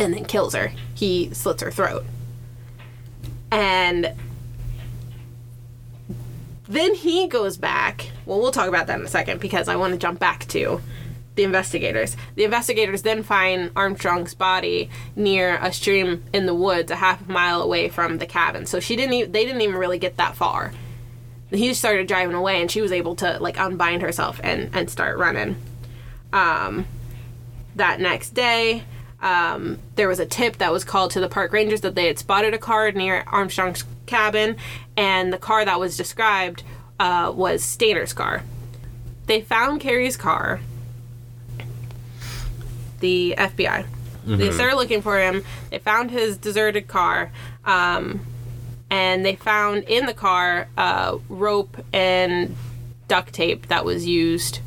and then kills her. He slits her throat. And then he goes back. Well, we'll talk about that in a second because I want to jump back to the investigators. The investigators then find Armstrong's body near a stream in the woods a half mile away from the cabin. So she didn't. E- they didn't even really get that far. He started driving away, and she was able to, like, unbind herself and, and start running. Um, that next day, um, there was a tip that was called to the park rangers that they had spotted a car near Armstrong's cabin, and the car that was described uh, was Stainer's car. They found Cary's car. The F B I. Mm-hmm. They started looking for him. They found his deserted car. Um... And they found in the car uh, rope and duct tape that was used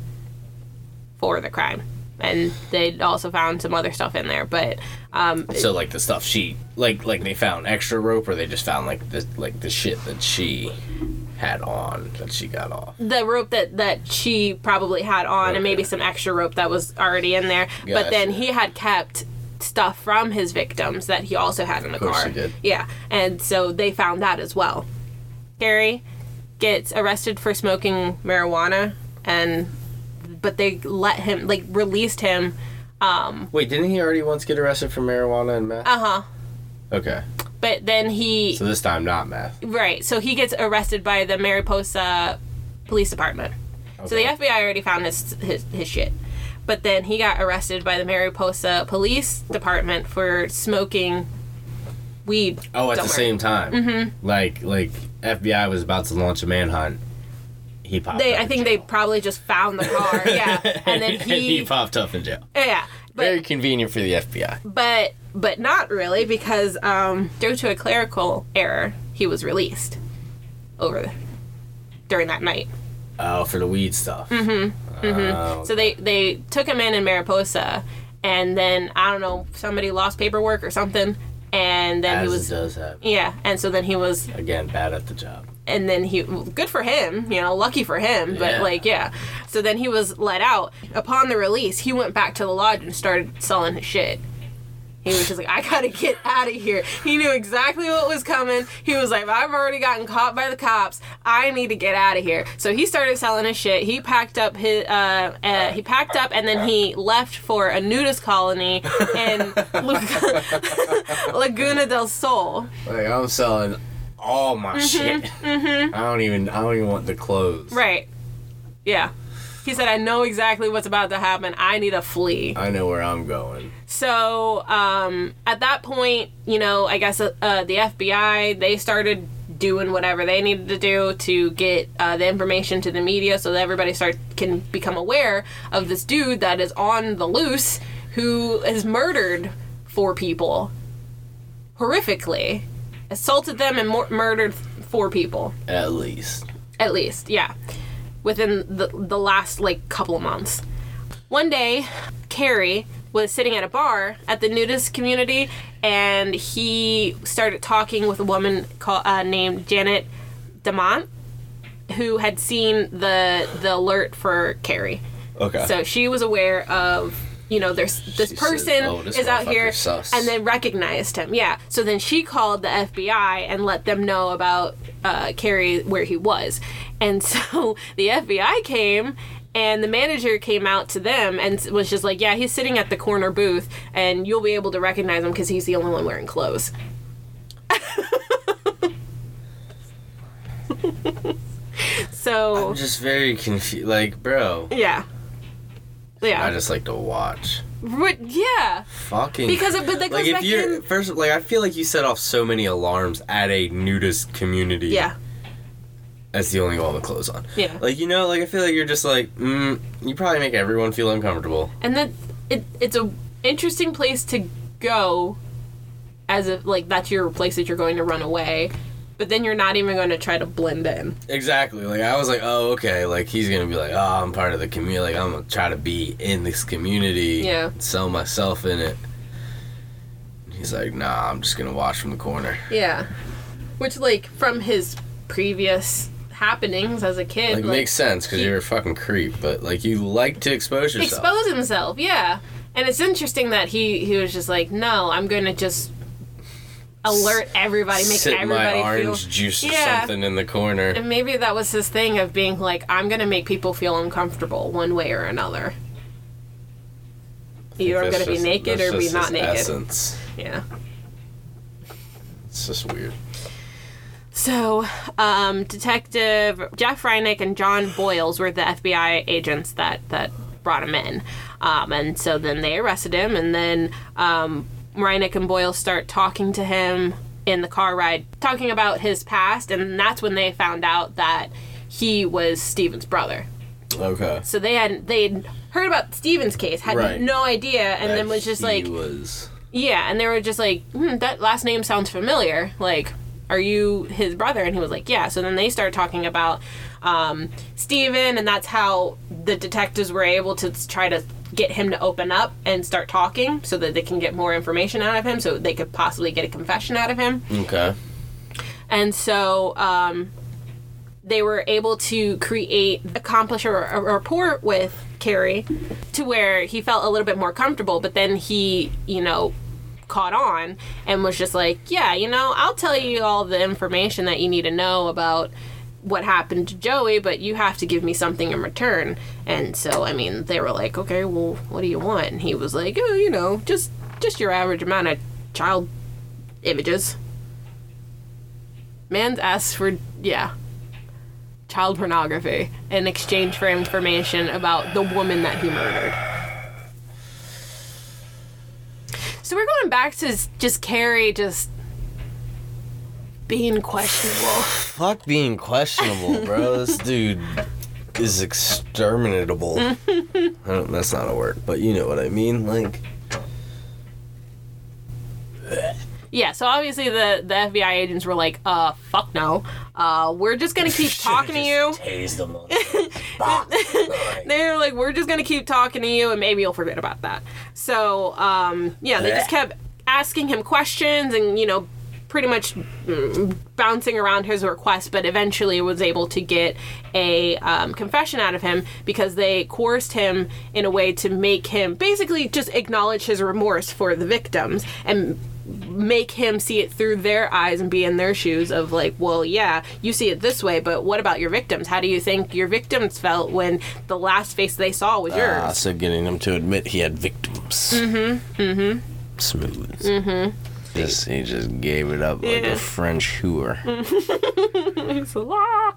for the crime. And they also found some other stuff in there, but um, so like the stuff she like like they found extra rope, or they just found like the like the shit that she had on that she got off. The rope that, that she probably had on, okay. And maybe some extra rope that was already in there. Gotcha. But then he had kept stuff from his victims that he also had in the car. Of course he did. Yeah, and so they found that as well. Cary gets arrested for smoking marijuana, and but they let him, like, released him. Um, Wait, didn't he already once get arrested for marijuana and meth? Uh-huh. Okay. But then he... So this time not meth. Right, so he gets arrested by the Mariposa Police Department. Okay. So the F B I already found his his, his shit. But then he got arrested by the Mariposa Police Department for smoking weed. Oh, at somewhere. The same time. Mm-hmm. Like, like F B I was about to launch a manhunt. He popped they, up I in think jail. They probably just found the car. Yeah. And then he... And he popped up in jail. Yeah. But, very convenient for the F B I. But but not really, because um, due to a clerical error, he was released over during that night. Oh, for the weed stuff. Mm-hmm. Mm-hmm. Uh, okay. So they, they took him in in Mariposa, and then, I don't know, somebody lost paperwork or something, and then As he was... It does happen. Yeah, and so then he was... Again, bad at the job. And then he... Well, good for him, you know, lucky for him, but, yeah. like, yeah. So then he was let out. Upon the release, he went back to the lodge and started selling his shit. He was just like, I gotta get out of here. He knew exactly what was coming. He was like, I've already gotten caught by the cops. I need to get out of here. So he started selling his shit. He packed up his, uh, uh he packed up and then he left for a nudist colony in Laguna del Sol. Like, I'm selling all my mm-hmm, shit. Mm-hmm. I don't even, I don't even want the clothes. Right. Yeah. He said, I know exactly what's about to happen. I need to flee. I know where I'm going. So, um, at that point, you know, I guess uh, uh, the F B I, they started doing whatever they needed to do to get uh, the information to the media so that everybody start can become aware of this dude that is on the loose who has murdered four people. Horrifically. Assaulted them and mor- murdered four people. At least. At least, yeah. Within the the last, like, couple of months. One day, Cary was sitting at a bar at the nudist community, and he started talking with a woman called, uh, named Janet Damont, who had seen the the alert for Cary. Okay. So she was aware of, you know, there's this she person said, oh, this is out here, sus. And then recognized him. Yeah. So then she called the F B I and let them know about uh, Cary, where he was. And so the F B I came, and the manager came out to them and was just like, yeah, he's sitting at the corner booth, and you'll be able to recognize him because he's the only one wearing clothes. So... I'm just very confused. Like, bro. Yeah. Yeah. I just like to watch. But, yeah. Fucking. Because it, but that goes like back if you're, in... First, like, I feel like you set off so many alarms at a nudist community. Yeah. That's the only one with clothes on. Yeah. Like, you know, like, I feel like you're just like, mm, you probably make everyone feel uncomfortable. And that, it it's a interesting place to go as if, like, that's your place that you're going to run away, but then you're not even going to try to blend in. Exactly. Like, I was like, oh, okay, like, he's going to be like, oh, I'm part of the community, like, I'm going to try to be in this community. Yeah. Sell myself in it. He's like, nah, I'm just going to watch from the corner. Yeah. Which, like, from his previous... happenings as a kid like, like makes sense because you're a fucking creep, but like you like to expose yourself expose himself yeah And it's interesting that he, he was just like, no, I'm going to just alert everybody, make Sit everybody my orange feel, juice or yeah. something in the corner. And maybe that was his thing of being like, I'm going to make people feel uncomfortable one way or another. You're going to be naked or be not naked. Essence. Yeah. It's just weird. So, um, Detective Jeff Reineck and John Boyles were the F B I agents that, that brought him in. Um, and so then they arrested him, and then um, Reineck and Boyles start talking to him in the car ride, talking about his past, and that's when they found out that he was Stephen's brother. Okay. So they hadn't, they'd heard about Stephen's case, had right. no idea, and that then was just he like... was... Yeah, and they were just like, hmm, that last name sounds familiar. Like, are you his brother? And he was like, yeah. So then they started talking about um, Stephen, and that's how the detectives were able to try to get him to open up and start talking so that they can get more information out of him, so they could possibly get a confession out of him. Okay. And so um, they were able to create, accomplish a, a rapport with Cary to where he felt a little bit more comfortable, but then he, you know, caught on and was just like, yeah, you know, I'll tell you all the information that you need to know about what happened to Joey, but you have to give me something in return. And so, I mean, they were like, okay, well, what do you want? And he was like, oh, you know, just just your average amount of child images. Man's asked for, yeah. child pornography in exchange for information about the woman that he murdered. So we're going back to just Cary just being questionable. Fuck being questionable, bro. This dude is exterminatable. I don't, that's not a word, but you know what I mean. Like... Yeah, so obviously the, the F B I agents were like, uh, fuck no. Uh, we're just going to keep talking to you. Tase them on the box. They were like, we're just going to keep talking to you, and maybe you'll forget about that. So, um, yeah, they just kept asking him questions and, you know, pretty much bouncing around his request, but eventually was able to get a um, confession out of him because they coerced him in a way to make him basically just acknowledge his remorse for the victims and make him see it through their eyes and be in their shoes of like, well, yeah, you see it this way, but what about your victims? How do you think your victims felt when the last face they saw was yours? Ah, so getting him to admit he had victims. Mm-hmm, mm-hmm. Smooth. Mm-hmm. Just, he just gave it up like yeah. a French whore. It's a lot.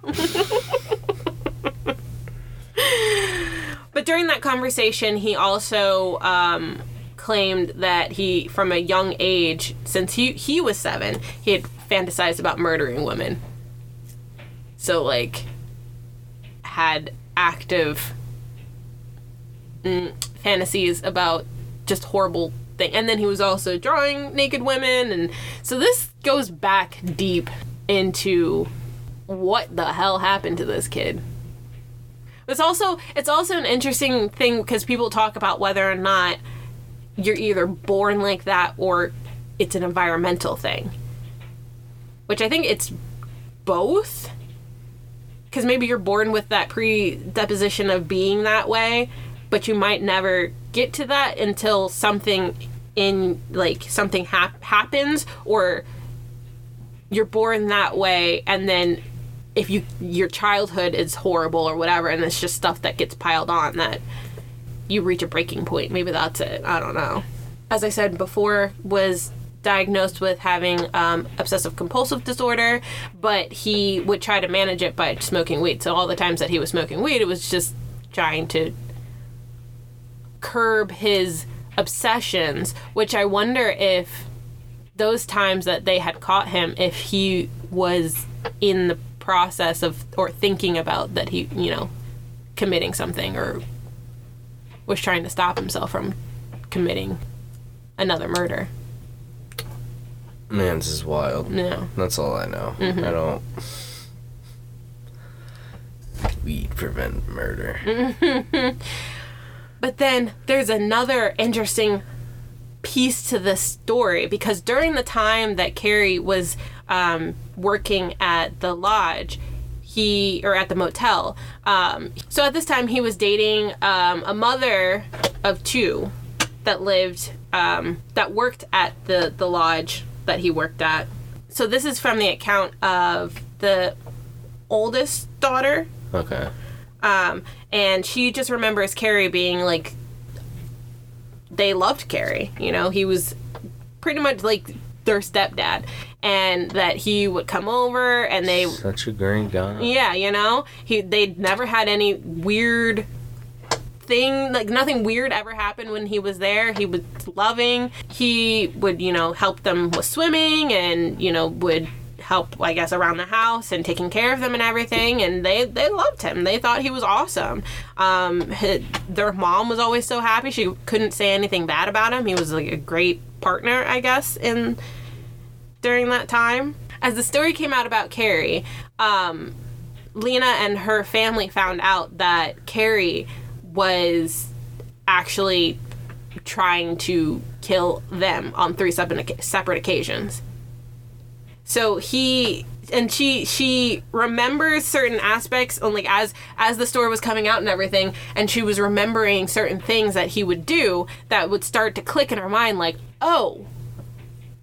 But during that conversation, he also... Um, claimed that he, from a young age, since he he was seven, he had fantasized about murdering women. So, like, had active mm, fantasies about just horrible things. And then he was also drawing naked women. And so this goes back deep into what the hell happened to this kid. It's also, it's also an interesting thing because people talk about whether or not you're either born like that or it's an environmental thing. Which I think it's both. Because maybe you're born with that predisposition of being that way, but you might never get to that until something in, like, something hap- happens, or you're born that way and then if you your childhood is horrible or whatever, and it's just stuff that gets piled on that... you reach a breaking point. Maybe that's it. I don't know. As I said before, was diagnosed with having um, obsessive compulsive disorder, but he would try to manage it by smoking weed. So all the times that he was smoking weed, it was just trying to curb his obsessions, which I wonder if those times that they had caught him, if he was in the process of, or thinking about that he, you know, committing something or was trying to stop himself from committing another murder. Man's is wild. Yeah. That's all I know. Mm-hmm. I don't... We prevent murder. But then there's another interesting piece to this story, because during the time that Cary was um, working at the lodge... He, or at the motel. Um, so at this time, he was dating um, a mother of two that lived, um, that worked at the, the lodge that he worked at. So this is from the account of the oldest daughter. Okay. Um, and she just remembers Cary being, like, they loved Cary. You know, he was pretty much, like, their stepdad. And that he would come over and they... Such a great guy. Yeah, you know? He, they'd never had any weird... thing, like nothing weird ever happened when he was there. He was loving. He would, you know, help them with swimming and, you know, would help, I guess, around the house and taking care of them and everything. And they, they loved him. They thought he was awesome. Um, his, their mom was always so happy. She couldn't say anything bad about him. He was like a great partner, I guess, in during that time. As the story came out about Cary, um, Lena and her family found out that Cary was actually trying to kill them on three separate, separate occasions. So he, and she, she remembers certain aspects, and like as, as the story was coming out and everything, and she was remembering certain things that he would do that would start to click in her mind, like, oh,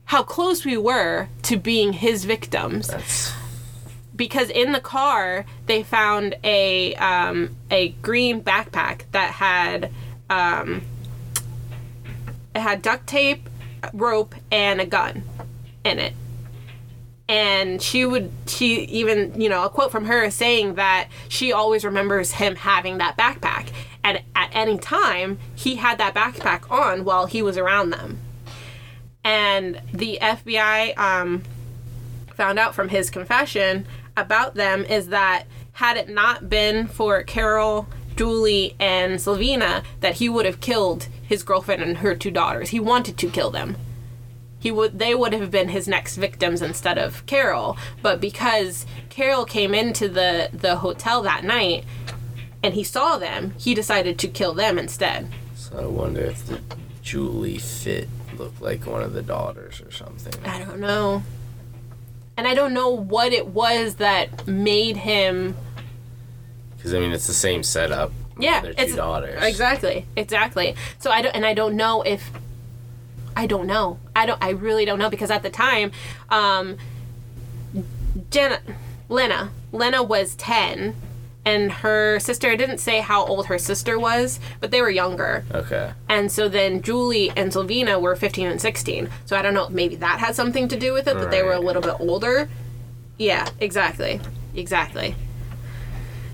how close we were to being his victims. That's... Because in the car, they found a um, a green backpack that had um, it had duct tape, rope, and a gun in it. And she would, she even, you know, a quote from her is saying that she always remembers him having that backpack. And at any time, he had that backpack on while he was around them. And the F B I um, found out from his confession about them is that had it not been for Carol, Juli, and Silvina, that he would have killed his girlfriend and her two daughters. He wanted to kill them. He would, they would have been his next victims instead of Carol. But because Carol came into the, the hotel that night and he saw them, he decided to kill them instead. So I wonder if the Juli fit looked like one of the daughters or something. I don't know. And I don't know what it was that made him... Because, I mean, it's the same setup. Yeah. Their two daughters. Exactly. Exactly. So I don't... And I don't know if... I don't know. I don't... I really don't know, because at the time, um... Jenna... Lena. Lena was ten, and her sister... I didn't say how old her sister was, but they were younger. Okay. And so then Juli and Silvina were fifteen and sixteen. So I don't know if maybe that had something to do with it, that right. They were a little bit older. Yeah, exactly. Exactly.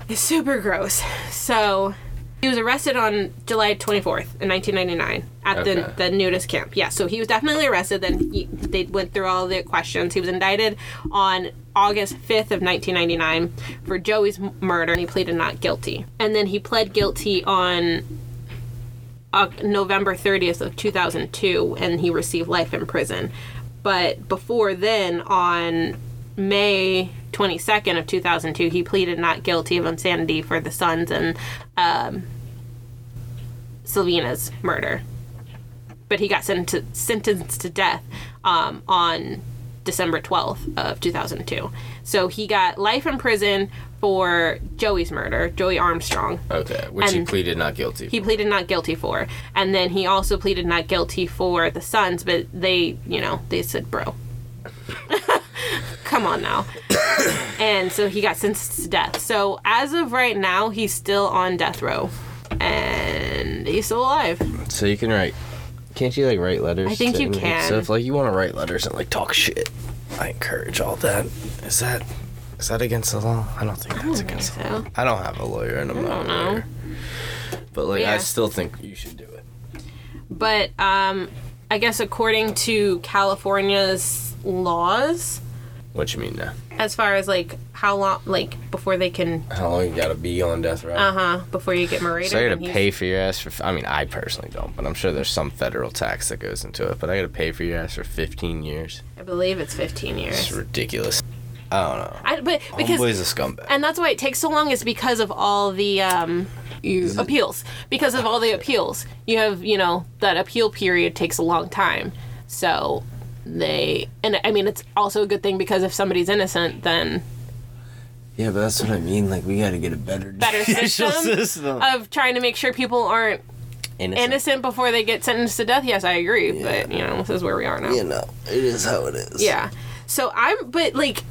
It's super gross. So he was arrested on July twenty-fourth in nineteen ninety-nine at okay. the, the nudist camp. Yeah, so he was definitely arrested. Then he, they went through all the questions. He was indicted on August fifth of nineteen ninety-nine for Joey's murder, and he pleaded not guilty. And then he pled guilty on uh, November thirtieth of two thousand two, and he received life in prison. But before then, on May twenty-second of two thousand two, he pleaded not guilty of insanity for the sons and um, Silvina's murder. But he got sent to, sentenced to death um, on December twelfth of two thousand two. So he got life in prison for Joey's murder, Joie Armstrong. Okay, which he pleaded not guilty for. He pleaded not guilty for. And then he also pleaded not guilty for the sons, but they, you know, they said, bro. Come on now. And so he got sentenced to death. So as of right now, he's still on death row. And he's still alive. So you can write... Can't you, like, write letters? I think you can. So if, like, you want to write letters and, like, talk shit, I encourage all that. Is that is that against the law? I don't think that's against the law. I don't have a lawyer, and I'm not a lawyer. But, like, yeah. I still think you should do it. But, um, I guess according to California's laws... What you mean now? As far as, like, how long, like, before they can... How long you gotta be on death row. Uh-huh, before you get murdered. So I gotta pay for your ass for... I mean, I personally don't, but I'm sure there's some federal tax that goes into it, but I gotta pay for your ass for fifteen years. I believe it's fifteen years. It's ridiculous. I don't know. I, but because... Homeboy's a scumbag. And that's why it takes so long, is because of all the, um... appeals. Because of all the appeals. You have, you know, that appeal period takes a long time. So... They, and I mean, it's also a good thing, because if somebody's innocent, then... Yeah, but that's what I mean. Like, we got to get a better, better judicial system, system of trying to make sure people aren't innocent. innocent before they get sentenced to death. Yes, I agree. Yeah. But, you know, this is where we are now. You know, it is how it is. Yeah. So I'm, but, like,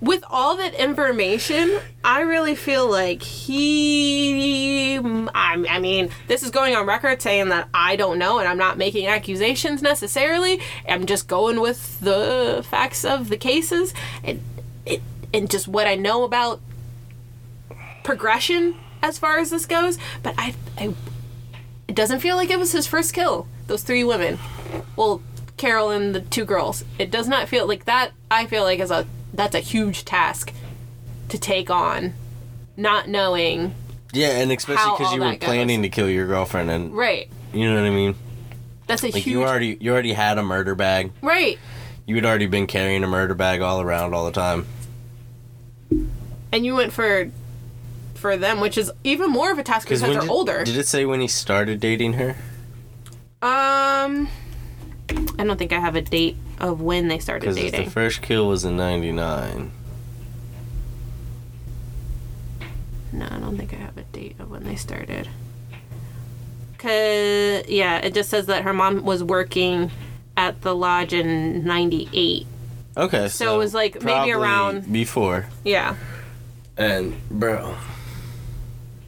with all that information, I really feel like he, I, I mean, this is going on record saying that I don't know, and I'm not making accusations necessarily. I'm just going with the facts of the cases and, it, and just what I know about progression as far as this goes. But I, I, it doesn't feel like it was his first kill, those three women. Well, Carol and the two girls. It does not feel like that. I feel like is a That's a huge task to take on, not knowing. Yeah, and especially because you were planning goes. to kill your girlfriend, and right, you know what I mean. That's a like huge. You already you already had a murder bag. Right. You had already been carrying a murder bag all around all the time. And you went for, for them, which is even more of a task because they're did, older. Did it say when he started dating her? Um, I don't think I have a date of when they started dating. Because the first kill was in ninety-nine. No, I don't think I have a date of when they started. Cause, yeah, it just says that her mom was working at the lodge in ninety-eight. Okay, so... So it was, like, maybe around... before. Yeah. And, bro,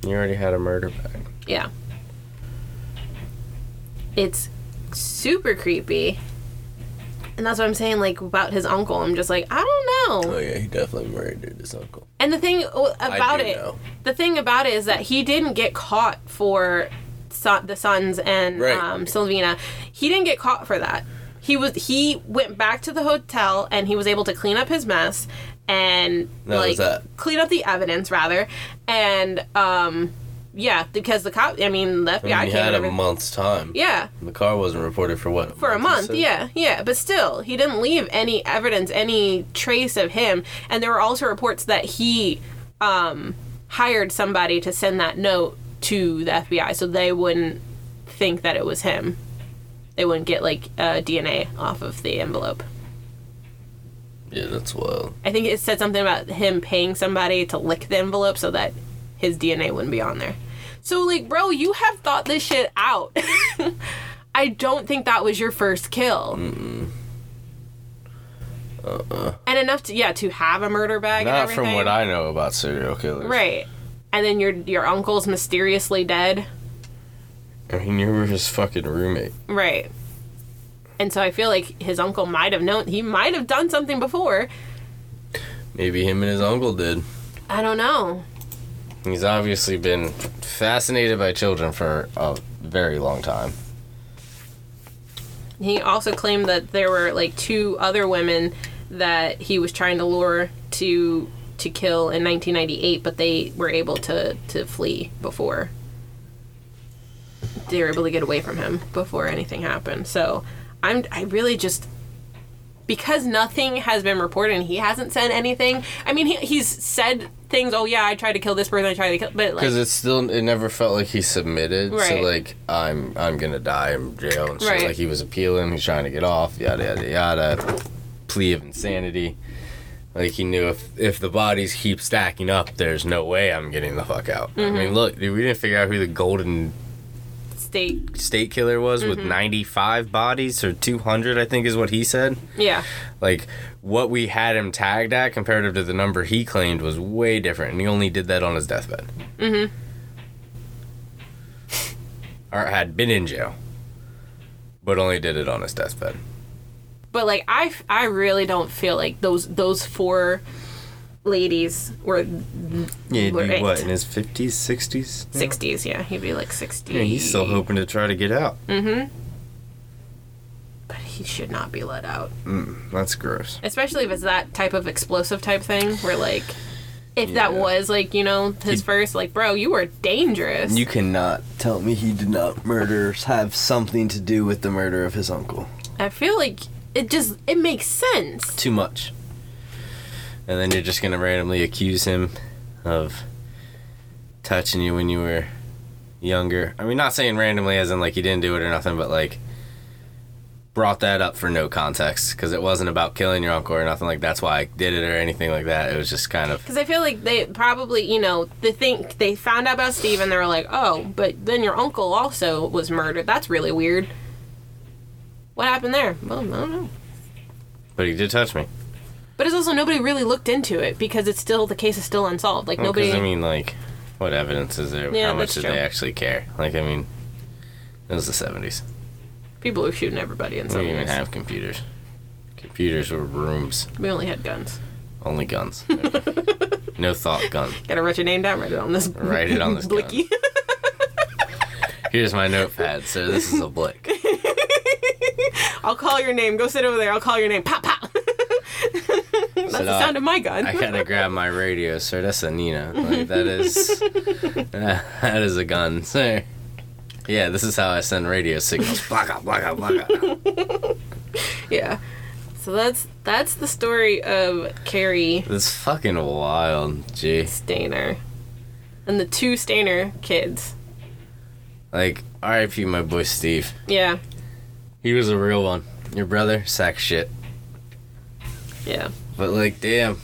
you already had a murder bag. Yeah. It's super creepy. And that's what I'm saying, like, about his uncle. I'm just like, I don't know. Oh, yeah, he definitely murdered his uncle. And the thing about it... know. The thing about it is that he didn't get caught for so- the sons and right. um, Silvina. He didn't get caught for that. He was he went back to the hotel, and he was able to clean up his mess and, no, like, clean up the evidence, rather. And, um... yeah, because the cop, I mean, the F B I I mean, came had a everything. month's time. Yeah. The car wasn't reported for what? For a month, month yeah, yeah. But still, he didn't leave any evidence, any trace of him. And there were also reports that he um, hired somebody to send that note to the F B I so they wouldn't think that it was him. They wouldn't get, like, uh, D N A off of the envelope. Yeah, that's wild. I think it said something about him paying somebody to lick the envelope so that his D N A wouldn't be on there. So, like, bro, you have thought this shit out. I don't think that was your first kill. Mm-mm. Uh-uh. And enough to, yeah, to have a murder bag Not and everything. Not from what I know about serial killers. Right. And then your your uncle's mysteriously dead. I mean, you were his fucking roommate. Right. And so I feel like his uncle might have known. He might have done something before. Maybe him and his uncle did. I don't know. He's obviously been fascinated by children for a very long time. He also claimed that there were, like, two other women that he was trying to lure to to kill in nineteen ninety-eight, but they were able to, to flee before. They were able to get away from him before anything happened. So I'm I really just... Because nothing has been reported and he hasn't said anything. I mean, he, he's said things, oh, yeah, I tried to kill this person, I tried to kill... But, like... Because it's still... It never felt like he submitted. Right. So, like, I'm I'm gonna die, I'm in jail. And shit. Right. Like, he was appealing, he's trying to get off, yada, yada, yada. Plea of insanity. Like, he knew if, if the bodies keep stacking up, there's no way I'm getting the fuck out. Mm-hmm. I mean, look, dude, we didn't figure out who the golden... State. State killer was mm-hmm. with ninety-five bodies or two hundred, I think is what he said. Yeah. Like, what we had him tagged at comparative to the number he claimed was way different, and he only did that on his deathbed. Mm-hmm. Or had been in jail, but only did it on his deathbed. But, like, I, I really don't feel like those those four ladies were... Yeah, he'd be, what, in his fifties, sixties? You know? sixties, yeah. He'd be, like, sixty. Yeah, he's still hoping to try to get out. Mm-hmm. But he should not be let out. Mm, that's gross. Especially if it's that type of explosive type thing, where, like, if yeah. that was, like, you know, his he, first, like, bro, you were dangerous. You cannot tell me he did not murder, have something to do with the murder of his uncle. I feel like it just, it makes sense. Too much. And then you're just going to randomly accuse him of touching you when you were younger. I mean, not saying randomly as in, like, he didn't do it or nothing, but, like, brought that up for no context, because it wasn't about killing your uncle or nothing like that's why I did it or anything like that. It was just kind of... Because I feel like they probably, you know, they think they found out about Steve and they were like, oh, but then your uncle also was murdered. That's really weird. What happened there? Well, I don't know. But he did touch me. But it's also nobody really looked into it because it's still, the case is still unsolved. Like, well, nobody... I mean, like, what evidence is there? Yeah, how much did they actually care? Like, I mean, it was the seventies. People were shooting everybody in some We didn't even have computers. Computers were rooms. We only had guns. Only guns. Okay. No thought gun. Gotta write your name down, write it on this Write it on this blicky. Gun. Here's my notepad, so this is a blick. I'll call your name. Go sit over there. I'll call your name. Pop, pop. That's so the no, sound of my gun. I gotta grab my radio, sir. That's a Nina. Like, that is... Uh, that is a gun, sir. Yeah, this is how I send radio signals. Blacka, blacka, blacka. Yeah. So that's that's the story of Cary. That's fucking wild, gee. Stainer. And the two Stainer kids. Like, R I P my boy Steve. Yeah. He was a real one. Your brother, sack shit. Yeah. But, like, damn.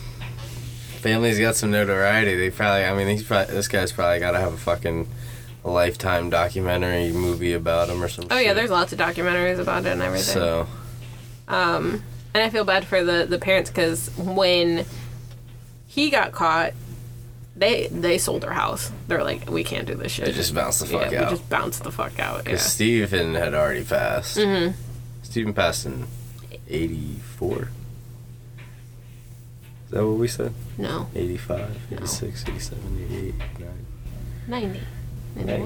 Family's got some notoriety. They probably, I mean, he's probably, this guy's probably gotta have a fucking... a Lifetime documentary movie about him or some oh, shit. Oh, yeah, there's lots of documentaries about it and everything. So. Um, and I feel bad for the, the parents because when he got caught, they they sold their house. They were like, we can't do this shit. They just bounced the fuck yeah, out. We just bounced the fuck out. Because yeah. Stephen had already passed. Mm-hmm. Stephen passed in eighty-four. Is that what we said? No. eighty-five, eighty-six, no. eighty-seven, eighty-eight, ninety. ninety.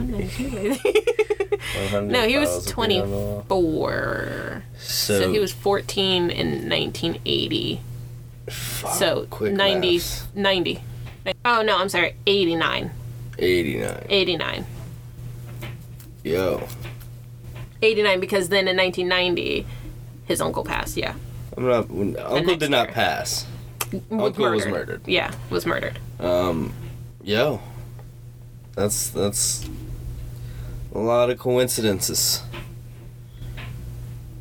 No, he was twenty-four. So, so he was fourteen in nineteen eighty. Fuck, so ninety, ninety. Oh, no, I'm sorry. eighty-nine. eighty-nine. eighty-nine. Yo. eighty-nine, because then in nineteen ninety, his uncle passed, yeah. I'm not, uncle did not year. pass. Was uncle murdered. was murdered. Yeah, was murdered. Um, Yo. That's that's a lot of coincidences.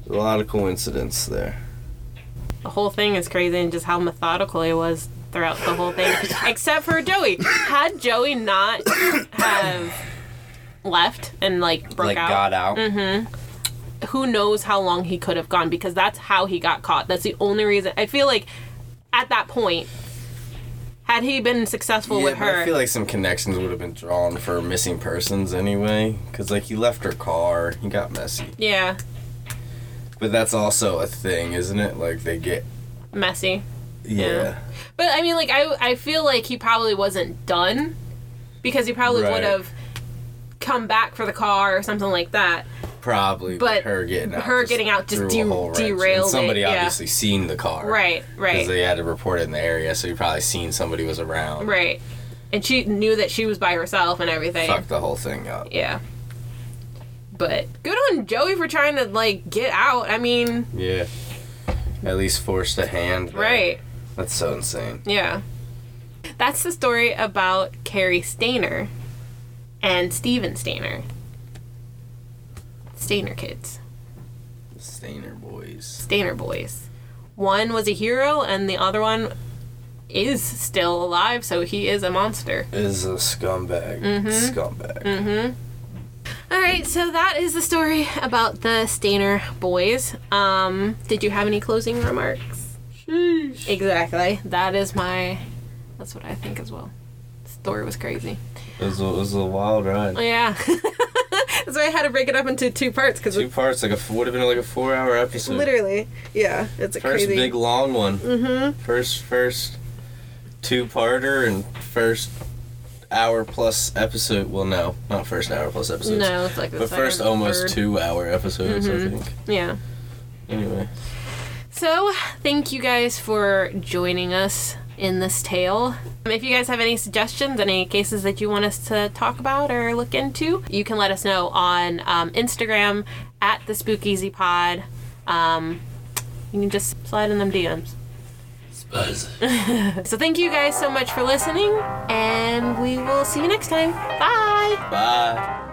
A lot of coincidence there. The whole thing is crazy, and just how methodical he was throughout the whole thing, except for Joey. Had Joey not have left and like broke like out, got out. Mm-hmm. Who knows how long he could have gone? Because that's how he got caught. That's the only reason. I feel like at that point. Had he been successful yeah, with her... I feel like some connections would have been drawn for missing persons anyway. Because, like, he left her car. He got messy. Yeah. But that's also a thing, isn't it? Like, they get... messy. Yeah. yeah. But, I mean, like, I, I feel like he probably wasn't done. Because he probably right. would have come back for the car or something like that. Probably. But her getting out. Her getting out just de- derailed and somebody it, yeah. obviously seen the car. Right, right. Because they had to report it in the area, so you probably seen somebody was around. Right. And she knew that she was by herself and everything. Fucked the whole thing up. Yeah. But good on Joey for trying to, like, get out. I mean... yeah. At least forced a hand. Right. That's so insane. Yeah. That's the story about Cary Stayner and Steven Stayner. Stainer kids. Stainer boys. Stainer boys. One was a hero, and the other one is still alive, so he is a monster. Is a scumbag. Mm-hmm. Scumbag. Mm-hmm. All right, so that is the story about the Stainer boys. Um, did you have any closing remarks? Sheesh. Exactly. That is my... That's what I think as well. The story was crazy. It was a, it was a wild ride. Yeah. That's why I had to break it up into two parts. Cause two parts, like a would have been like a four-hour episode. Literally, yeah, it's a first crazy... big long one. Mm-hmm. First, first two-parter and first hour plus episode. Well, no, not first hour plus episodes. No, it's like the but first almost two-hour episodes. Mm-hmm. I think. Yeah. Anyway. So thank you guys for joining us in this tale. If you guys have any suggestions, any cases that you want us to talk about or look into, you can let us know on um, Instagram at the Spookeasy Pod. Um, you can just slide in them D Ms. Spicy. So thank you guys so much for listening, and we will see you next time. Bye. Bye.